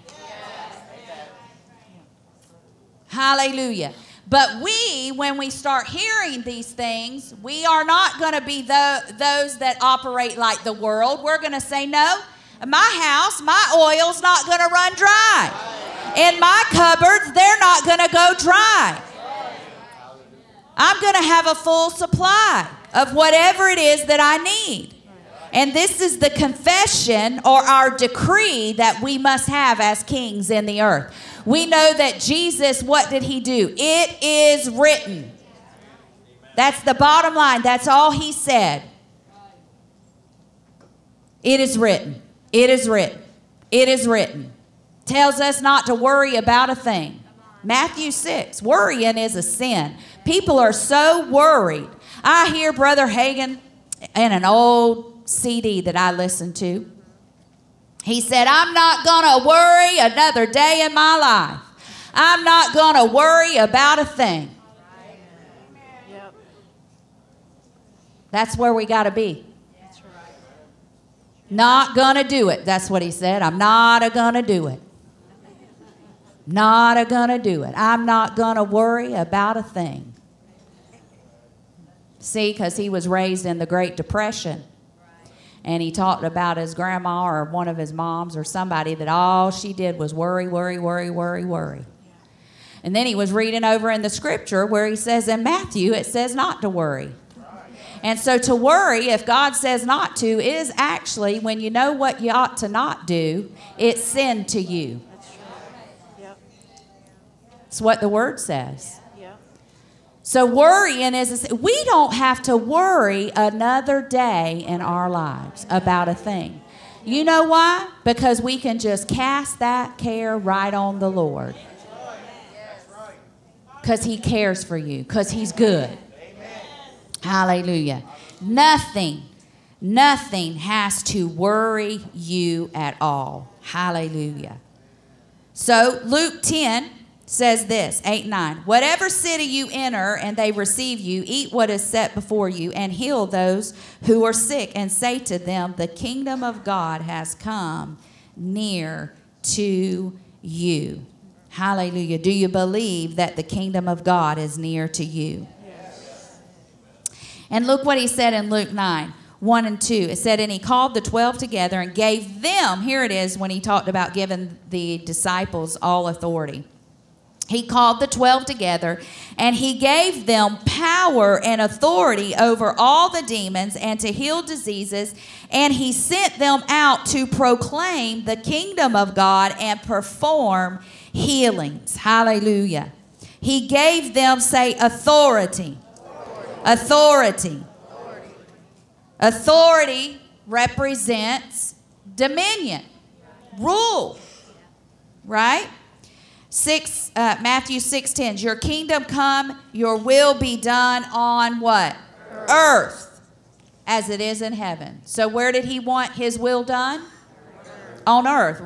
Hallelujah. But we, when we start hearing these things, we are not going to be the, those that operate like the world. We're going to say, no, my house, my oil's not going to run dry. In my cupboards, they're not going to go dry. I'm going to have a full supply of whatever it is that I need. And this is the confession or our decree that we must have as kings in the earth. We know that Jesus, what did he do? It is written. That's the bottom line. That's all he said. It is written. It is written. It is written. Tells us not to worry about a thing. Matthew six, worrying is a sin. People are so worried. I hear Brother Hagin in an old C D that I listened to. He said, I'm not going to worry another day in my life. I'm not going to worry about a thing. Yep. That's where we got to be. That's right. Not going to do it. That's what he said. I'm not going to do it. Not going to do it. I'm not going to worry about a thing. See, because he was raised in the Great Depression. And he talked about his grandma or one of his moms or somebody that all she did was worry, worry, worry, worry, worry. And then he was reading over in the scripture where he says in Matthew, it says not to worry. And so to worry, if God says not to, is actually when you know what you ought to not do, it's sin to you. It's what the word says. So worrying is, we don't have to worry another day in our lives about a thing. You know why? Because we can just cast that care right on the Lord. Because he cares for you. Because he's good. Amen. Hallelujah. Nothing, nothing has to worry you at all. Hallelujah. So Luke ten says this, eight nine, whatever city you enter and they receive you, eat what is set before you and heal those who are sick and say to them, the kingdom of God has come near to you. Hallelujah. Do you believe that the kingdom of God is near to you? Yes. And look what he said in Luke nine, one and two. It said, and he called the twelve together and gave them, here it is when he talked about giving the disciples all authority. He called the twelve together, and he gave them power and authority over all the demons and to heal diseases, and he sent them out to proclaim the kingdom of God and perform healings. Hallelujah. He gave them, say, authority. Authority. Authority, authority represents dominion, rule, right? Six uh, Matthew six ten, your kingdom come, your will be done on what? Earth. Earth as it is in heaven. So where did he want his will done? Earth. On earth.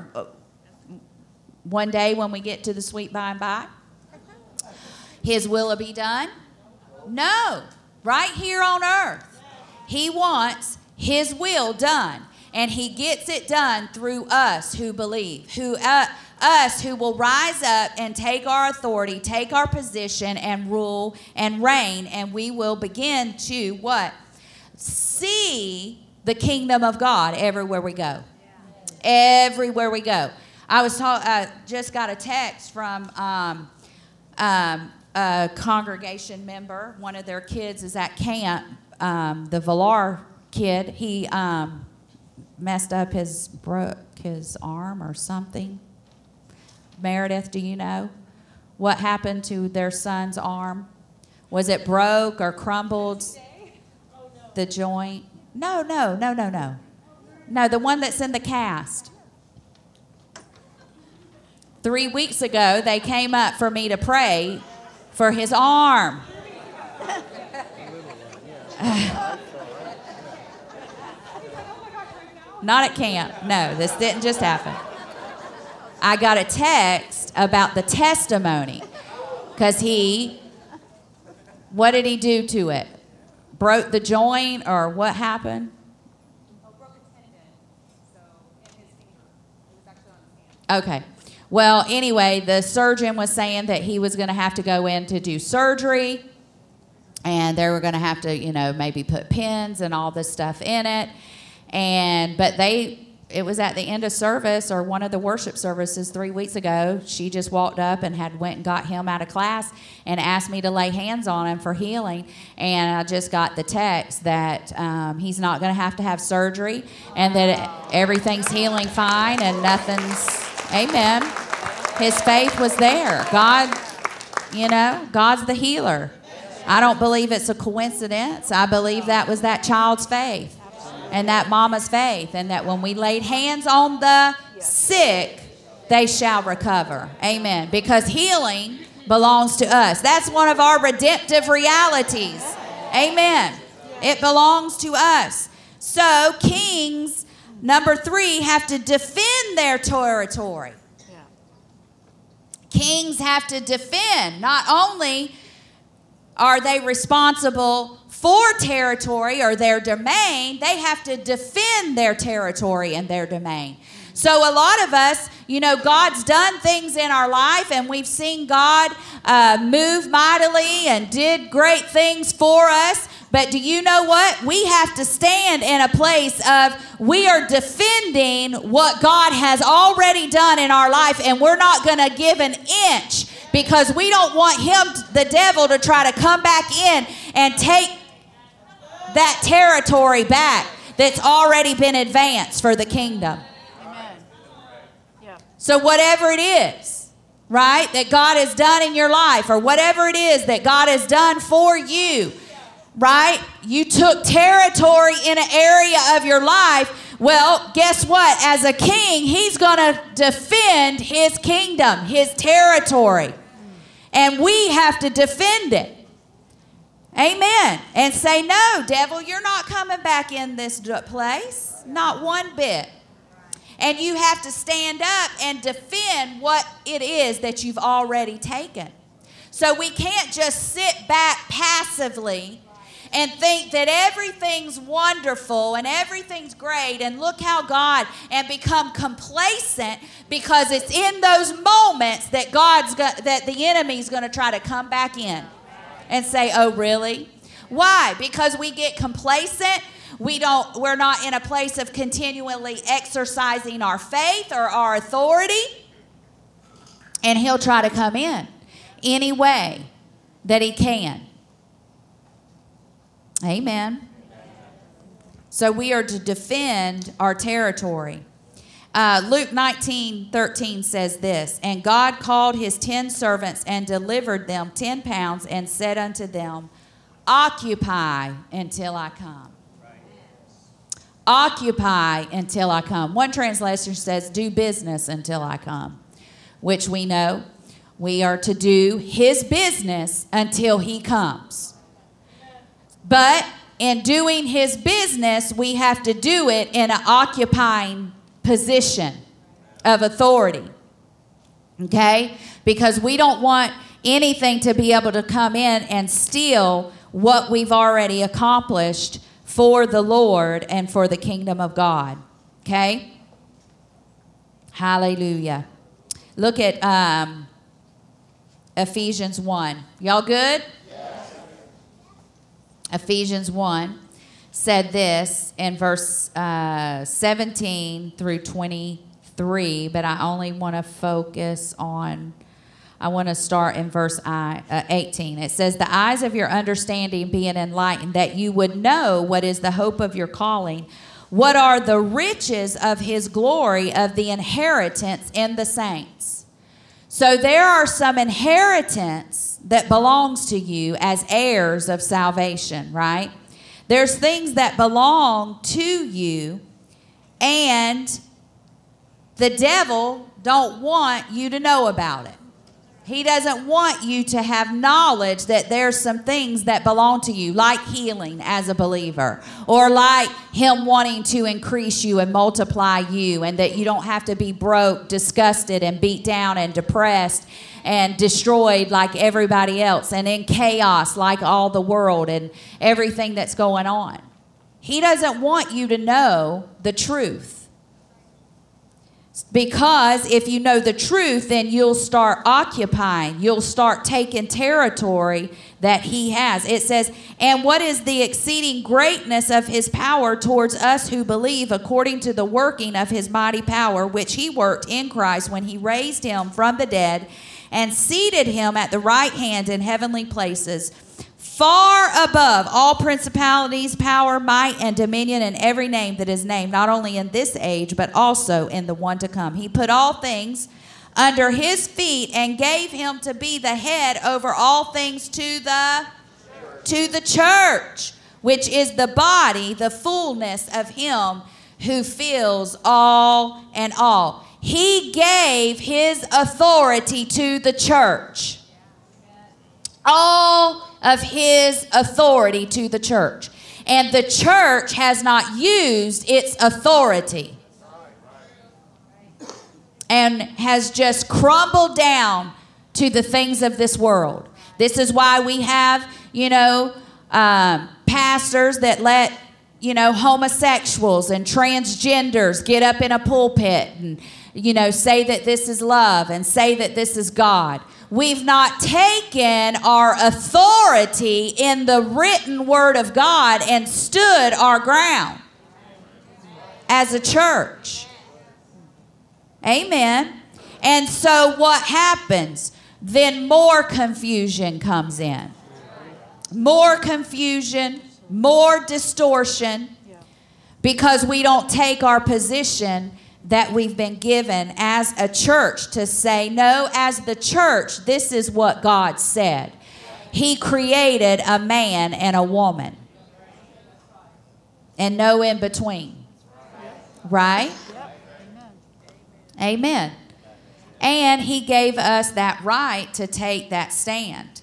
One day when we get to the sweet by and by, his will will be done? No. Right here on earth. He wants his will done. And he gets it done through us who believe, who uh, us who will rise up and take our authority, take our position and rule and reign. And we will begin to what? See the kingdom of God everywhere we go. Everywhere we go. I was ta- uh, just got a text from um, um, a congregation member. One of their kids is at camp. Um, the Villar kid, he... Um, messed up his, broke his arm or something. Meredith, do you know what happened to their son's arm? Was it broke or crumbled the joint? No, no, no, no, no. No, the one that's in the cast. Three weeks ago, they came up for me to pray for his arm. Not at camp. No, this didn't just happen. I got a text about the testimony because he, what did he do to it? Broke the joint or what happened? Oh, broke a tendon. So in his finger. It was actually on his hand. Okay. Well, anyway, the surgeon was saying that he was going to have to go in to do surgery and they were going to have to, you know, maybe put pins and all this stuff in it. And but they it was at the end of service or one of the worship services three weeks ago. She just walked up and had went and got him out of class and asked me to lay hands on him for healing. And I just got the text that um, he's not going to have to have surgery and that everything's healing fine and nothing's, amen. His faith was there. God, you know, God's the healer. I don't believe it's a coincidence. I believe that was that child's faith. And that mama's faith, and that when we laid hands on the sick, they shall recover. Amen. Because healing belongs to us. That's one of our redemptive realities. Amen. It belongs to us. So kings, number three, have to defend their territory. Kings have to defend. Not only are they responsible for territory or their domain, they have to defend their territory and their domain. So a lot of us, you know, God's done things in our life, and we've seen God uh, move mightily and did great things for us. But do you know what? We have to stand in a place of we are defending what God has already done in our life, and we're not going to give an inch because we don't want him, the devil, to try to come back in and take that territory back that's already been advanced for the kingdom. Amen. Yeah. So whatever it is, right, that God has done in your life, or whatever it is that God has done for you, right, you took territory in an area of your life. Well, guess what? As a king, he's going to defend his kingdom, his territory. And we have to defend it. Amen. And say, no, devil, you're not coming back in this place. Not one bit. And you have to stand up and defend what it is that you've already taken. So we can't just sit back passively and think that everything's wonderful and everything's great and look how God, and become complacent, because it's in those moments that God's got, that the enemy's going to try to come back in and say, oh, really? Why? Because we get complacent. We don't, we're not in a place of continually exercising our faith or our authority, and he'll try to come in any way that he can. Amen. So we are to defend our territory. Uh, Luke nineteen thirteen says this, and God called his ten servants and delivered them ten pounds and said unto them, occupy until I come. Right. Occupy until I come. One translation says, do business until I come, which we know we are to do his business until he comes. But in doing his business, we have to do it in an occupying position of authority, okay? Because we don't want anything to be able to come in and steal what we've already accomplished for the Lord and for the kingdom of God, okay? Hallelujah. Look at um, Ephesians one. Y'all good? Ephesians one said this in verse uh, seventeen through twenty-three, but I only want to focus on, I want to start in verse eighteen. It says, the eyes of your understanding being enlightened, that you would know what is the hope of your calling, what are the riches of his glory of the inheritance in the saints. So there are some inheritance that belongs to you as heirs of salvation, right? There's things that belong to you, and the devil don't want you to know about it. He doesn't want you to have knowledge that there's some things that belong to you, like healing as a believer, or like him wanting to increase you and multiply you, and that you don't have to be broke, disgusted, and beat down, and depressed, and destroyed like everybody else, and in chaos like all the world and everything that's going on. He doesn't want you to know the truth. Because if you know the truth, then you'll start occupying, you'll start taking territory that he has. It says, and what is the exceeding greatness of his power towards us who believe, according to the working of his mighty power, which he worked in Christ when he raised him from the dead and seated him at the right hand in heavenly places, far above all principalities, power, might, and dominion, and every name that is named, not only in this age, but also in the one to come. He put all things under his feet and gave him to be the head over all things to the church. to the church, which is the body, the fullness of him who fills all and all. He gave his authority to the church. All of his authority to the church. And the church has not used its authority and has just crumbled down to the things of this world. This is why we have, you know, um, pastors that let, you know, homosexuals and transgenders get up in a pulpit and, you know, say that this is love and say that this is God. We've not taken our authority in the written word of God and stood our ground as a church. Amen. And so what happens? Then more confusion comes in. More confusion, more distortion, because we don't take our position that we've been given as a church to say, no, as the church, this is what God said. He created a man and a woman. And no in between. Right? Amen. And he gave us that right to take that stand.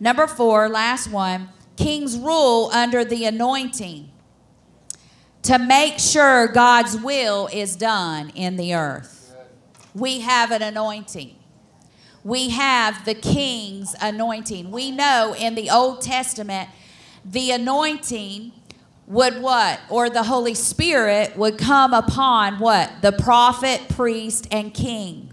Number four, last one, kings rule under the anointing to make sure God's will is done in the earth. We have an anointing. We have the king's anointing. We know in the Old Testament, the anointing would what? Or the Holy Spirit would come upon what? The prophet, priest, and king.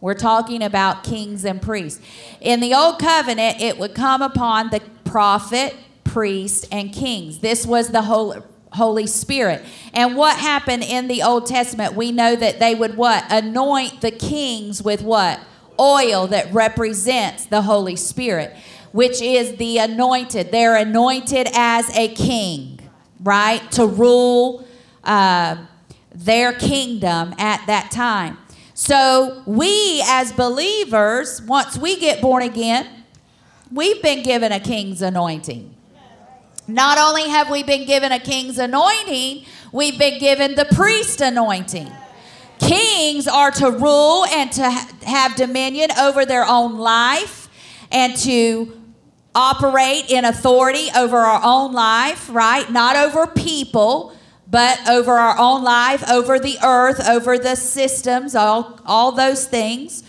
We're talking about kings and priests. In the Old Covenant, it would come upon the prophet, priest, and kings. This was the Holy Holy Spirit. And what happened in the Old Testament? We know that they would what? Anoint the kings with what? Oil that represents the Holy Spirit, which is the anointed. They're anointed as a king, right? To rule uh, their kingdom at that time. So we as believers, once we get born again, we've been given a king's anointing. Not only have we been given a king's anointing, we've been given the priest anointing. Kings are to rule and to have dominion over their own life and to operate in authority over our own life, right? Not over people, but over our own life, over the earth, over the systems, all, all those things.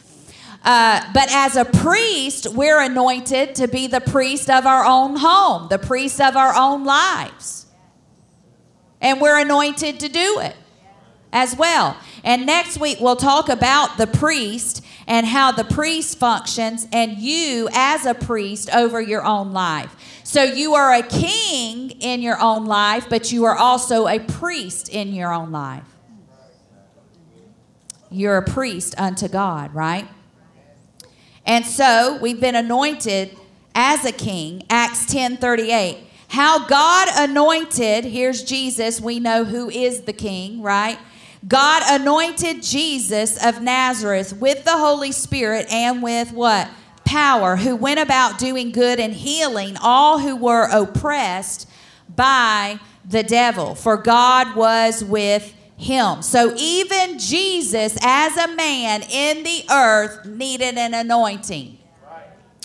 Uh, but as a priest, we're anointed to be the priest of our own home, the priest of our own lives. And we're anointed to do it as well. And next week, we'll talk about the priest and how the priest functions and you as a priest over your own life. So you are a king in your own life, but you are also a priest in your own life. You're a priest unto God, right? And so we've been anointed as a king, Acts ten thirty-eight. How God anointed, here's Jesus, we know who is the king, right? God anointed Jesus of Nazareth with the Holy Spirit and with what? Power, who went about doing good and healing all who were oppressed by the devil, for God was with him. So even Jesus as a man in the earth needed an anointing.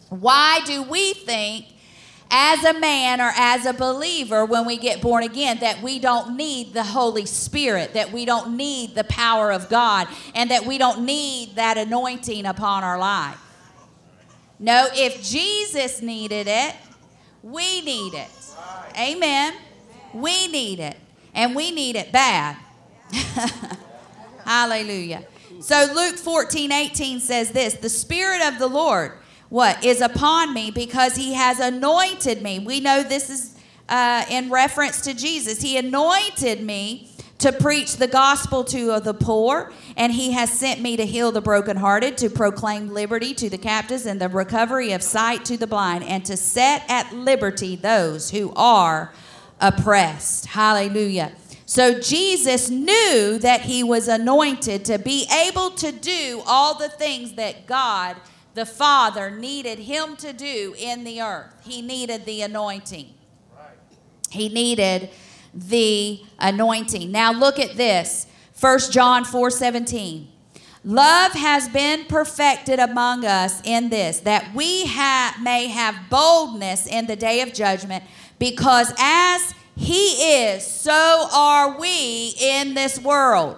Why do we think as a man or as a believer when we get born again that we don't need the Holy Spirit, that we don't need the power of God, and that we don't need that anointing upon our life? No, if Jesus needed it, we need it. Amen. We need it. And we need it bad. Hallelujah. So Luke fourteen eighteen says this, the Spirit of the Lord what? Is upon me, because he has anointed me. We know this is uh, in reference to Jesus. He anointed me to preach the gospel to the poor, and he has sent me to heal the brokenhearted, to proclaim liberty to the captives and the recovery of sight to the blind, and to set at liberty those who are oppressed. Hallelujah. So Jesus knew that he was anointed to be able to do all the things that God the Father needed him to do in the earth. He needed the anointing. He needed the anointing. Now look at this. First John four seventeen. Love has been perfected among us in this, that we ha- may have boldness in the day of judgment, because as he is, so are we in this world.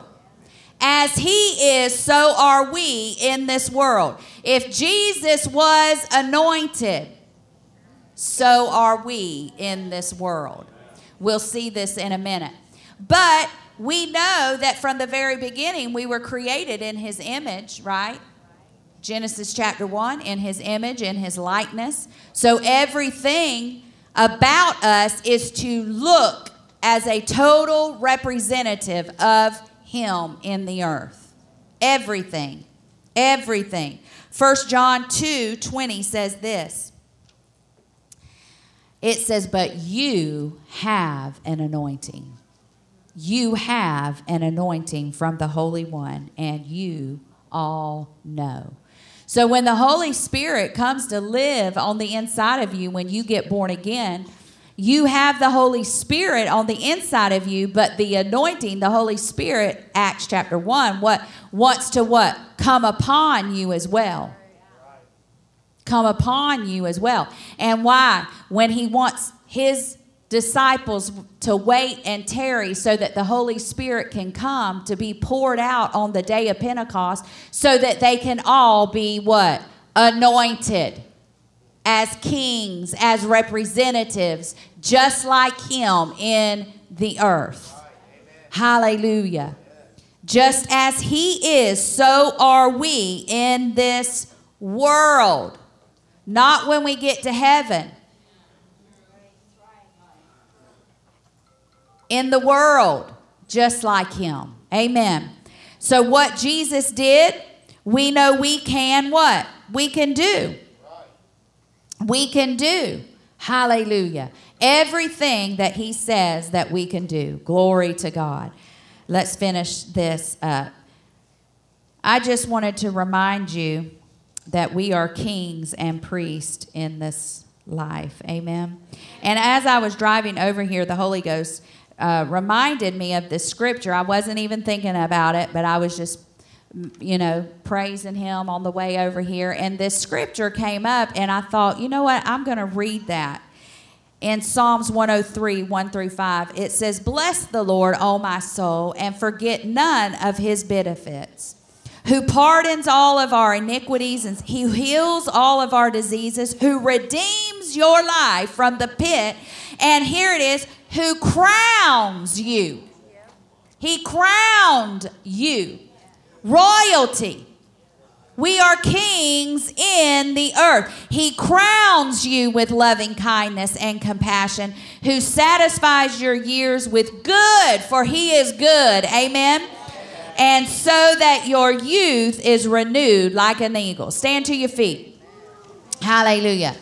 As he is, so are we in this world. If Jesus was anointed, so are we in this world. We'll see this in a minute. But we know that from the very beginning, we were created in his image, right? Genesis chapter one, in his image, in his likeness. So everything about us is to look as a total representative of him in the earth. Everything. Everything. First John two twenty says this. It says, but you have an anointing. You have an anointing from the Holy One, and you all know. So when the Holy Spirit comes to live on the inside of you, when you get born again, you have the Holy Spirit on the inside of you, but the anointing, the Holy Spirit, Acts chapter one, what wants to what? Come upon you as well. Come upon you as well. And why? When he wants his disciples to wait and tarry so that the Holy Spirit can come to be poured out on the day of Pentecost, so that they can all be what? Anointed as kings, as representatives, just like him in the earth. Hallelujah. Just as he is, so are we in this world. Not when we get to heaven. In the world, just like him. Amen. So what Jesus did, we know we can what? We can do. We can do. Hallelujah. Everything that he says that we can do. Glory to God. Let's finish this up. I just wanted to remind you that we are kings and priests in this life. Amen. And as I was driving over here, the Holy Ghost uh, reminded me of this scripture. I wasn't even thinking about it, but I was just, you know, praising him on the way over here. And this scripture came up, and I thought, you know what? I'm going to read that. In Psalms one oh three, one through five, it says, bless the Lord, O my soul, and forget none of his benefits, who pardons all of our iniquities, and he heals all of our diseases, who redeems your life from the pit, and here it is, who crowns you. He crowned you. Royalty. We are kings in the earth. He crowns you with loving kindness and compassion, who satisfies your years with good, for he is good. Amen. And so that your youth is renewed like an eagle. Stand to your feet. Hallelujah.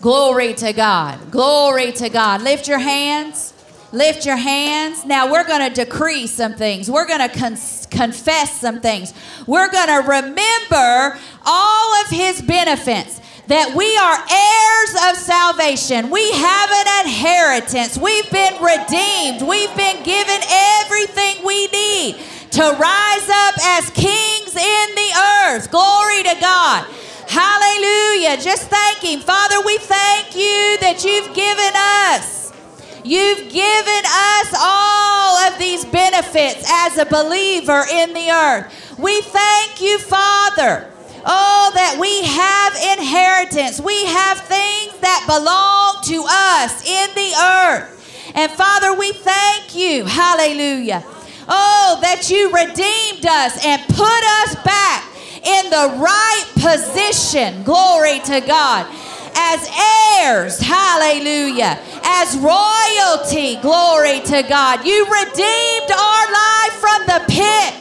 Glory to God. Glory to God. Lift your hands. Lift your hands. Now we're going to decree some things. We're going to con- confess some things. We're going to remember all of his benefits. That we are heirs of salvation. We have an inheritance. We've been redeemed. We've been given everything we need to rise up as kings in the earth. Glory to God. Hallelujah. Just thank him. Father, we thank you that you've given us. You've given us all of these benefits as a believer in the earth. We thank you, Father. Oh, that we have inheritance. We have things that belong to us in the earth. And Father, we thank you. Hallelujah. Oh, that you redeemed us and put us back in the right position. Glory to God. As heirs, hallelujah, as royalty, glory to God. You redeemed our life from the pit.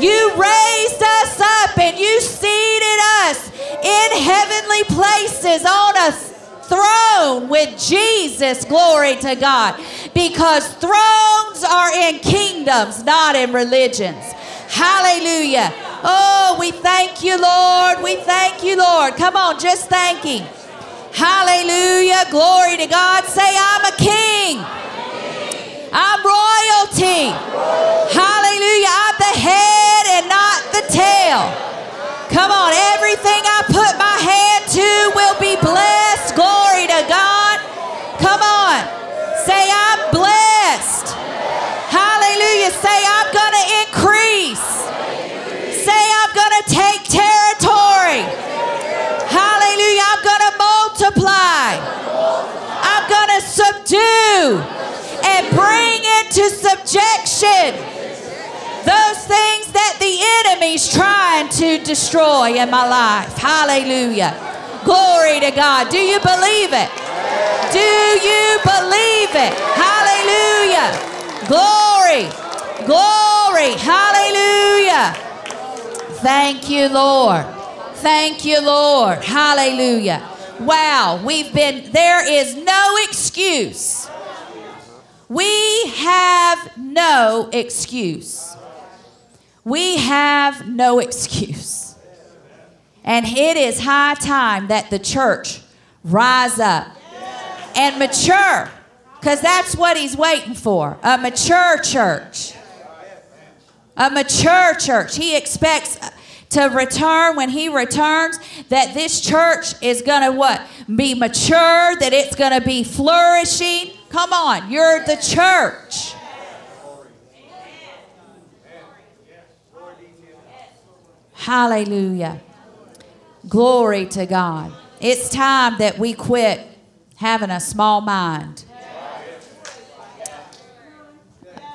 You raised us up and you seated us in heavenly places on a throne with Jesus, glory to God. Because thrones are in kingdoms, not in religions. Hallelujah. Oh, we thank you, Lord. We thank you, Lord. Come on, just thank him. Hallelujah. Glory to God. Say, I'm a king. I'm royalty. Hallelujah. I'm the head and not the tail. Come on. Everything I put my hand to will be blessed. Glory to God. Come on. Say, I'm blessed. Hallelujah. Say, I'm going to increase. Say, I'm going to take territory. Hallelujah. I'm going to multiply. I'm going to subdue and bring into subjection those things that the enemy's trying to destroy in my life. Hallelujah. Glory to God. Do you believe it? Do you believe it? Hallelujah. Glory. Glory. Hallelujah. Thank you, Lord. Thank you, Lord. Hallelujah. Wow, we've been, there is no excuse. We have no excuse. We have no excuse. And it is high time that the church rise up and mature, because that's what he's waiting for, a mature church. A mature church. He expects to return, when he returns, that this church is going to what? Be mature, that it's going to be flourishing. Come on, you're the church. Hallelujah. Glory to God. It's time that we quit having a small mind.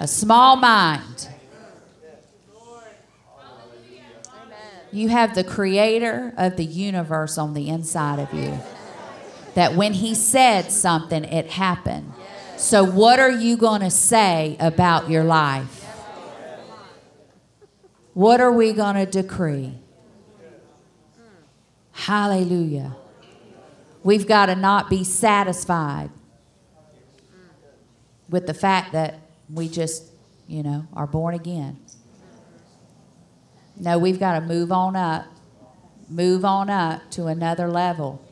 A small mind. You have the creator of the universe on the inside of you. That when he said something, it happened. So what are you going to say about your life? What are we going to decree? Hallelujah. We've got to not be satisfied with the fact that we just, you know, are born again. No, we've got to move on up, move on up to another level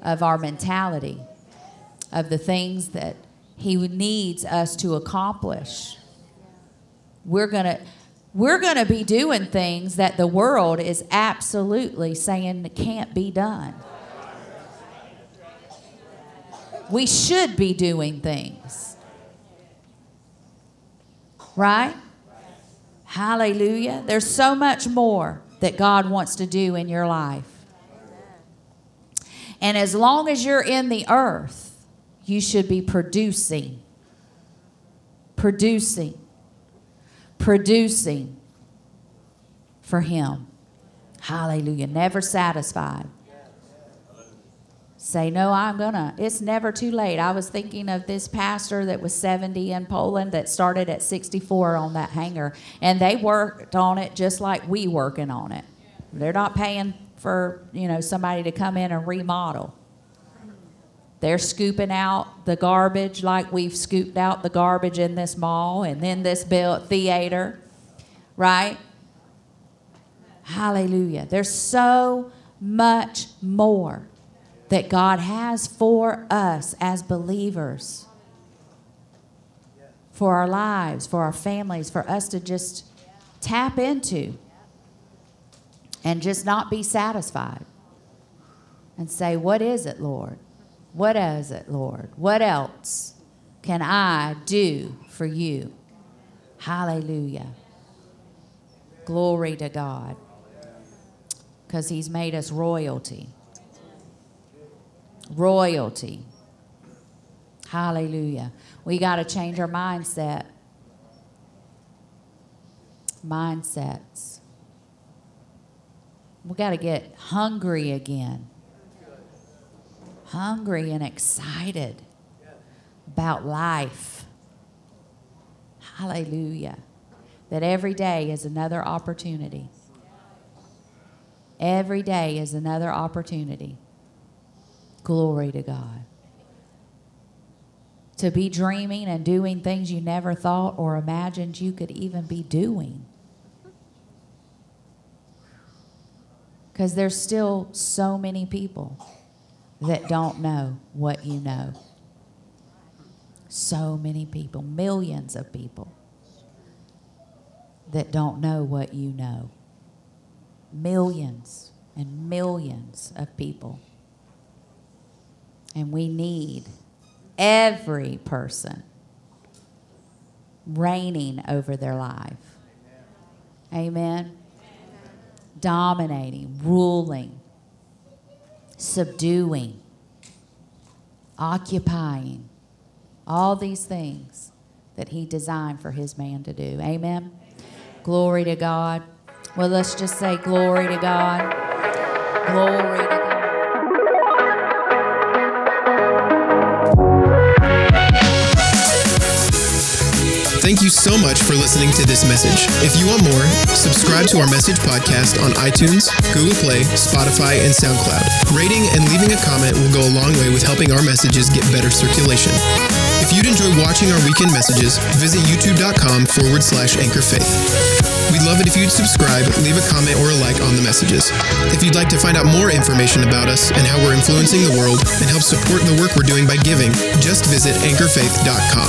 of our mentality, of the things that he needs us to accomplish. We're going to we're going to be doing things that the world is absolutely saying can't be done. We should be doing things. Right? Hallelujah. There's so much more that God wants to do in your life. And as long as you're in the earth, you should be producing, producing, producing for him. Hallelujah. Never satisfied. Say, no, I'm going to. It's never too late. I was thinking of this pastor that was seventy in Poland that started at sixty-four on that hangar. And they worked on it just like we working on it. They're not paying for, you know, somebody to come in and remodel. They're scooping out the garbage like we've scooped out the garbage in this mall and in this built theater. Right? Hallelujah. There's so much more that God has for us as believers, for our lives, for our families, for us to just tap into and just not be satisfied and say, what is it, Lord? What is it, Lord? What else can I do for you? Hallelujah. Glory to God, because he's made us royalty. Royalty. Hallelujah. We got to change our mindset. Mindsets. we got to get hungry again. Hungry and excited about life. Hallelujah. That every day is another opportunity. Every day is another opportunity. Glory to God. To be dreaming and doing things you never thought or imagined you could even be doing. Because there's still so many people that don't know what you know. So many people, millions of people that don't know what you know. Millions and millions of people. And we need every person reigning over their life. Amen. Amen. Dominating, ruling, subduing, occupying. All these things that he designed for his man to do. Amen? Amen. Glory to God. Well, let's just say glory to God. Glory to God. Thank you so much for listening to this message. If you want more, subscribe to our message podcast on iTunes, Google Play, Spotify, and SoundCloud. Rating and leaving a comment will go a long way with helping our messages get better circulation. If you'd enjoy watching our weekend messages, visit youtube.com forward slash Anchor Faith. We'd love it if you'd subscribe, leave a comment or a like on the messages. If you'd like to find out more information about us and how we're influencing the world and help support the work we're doing by giving, just visit anchor faith dot com.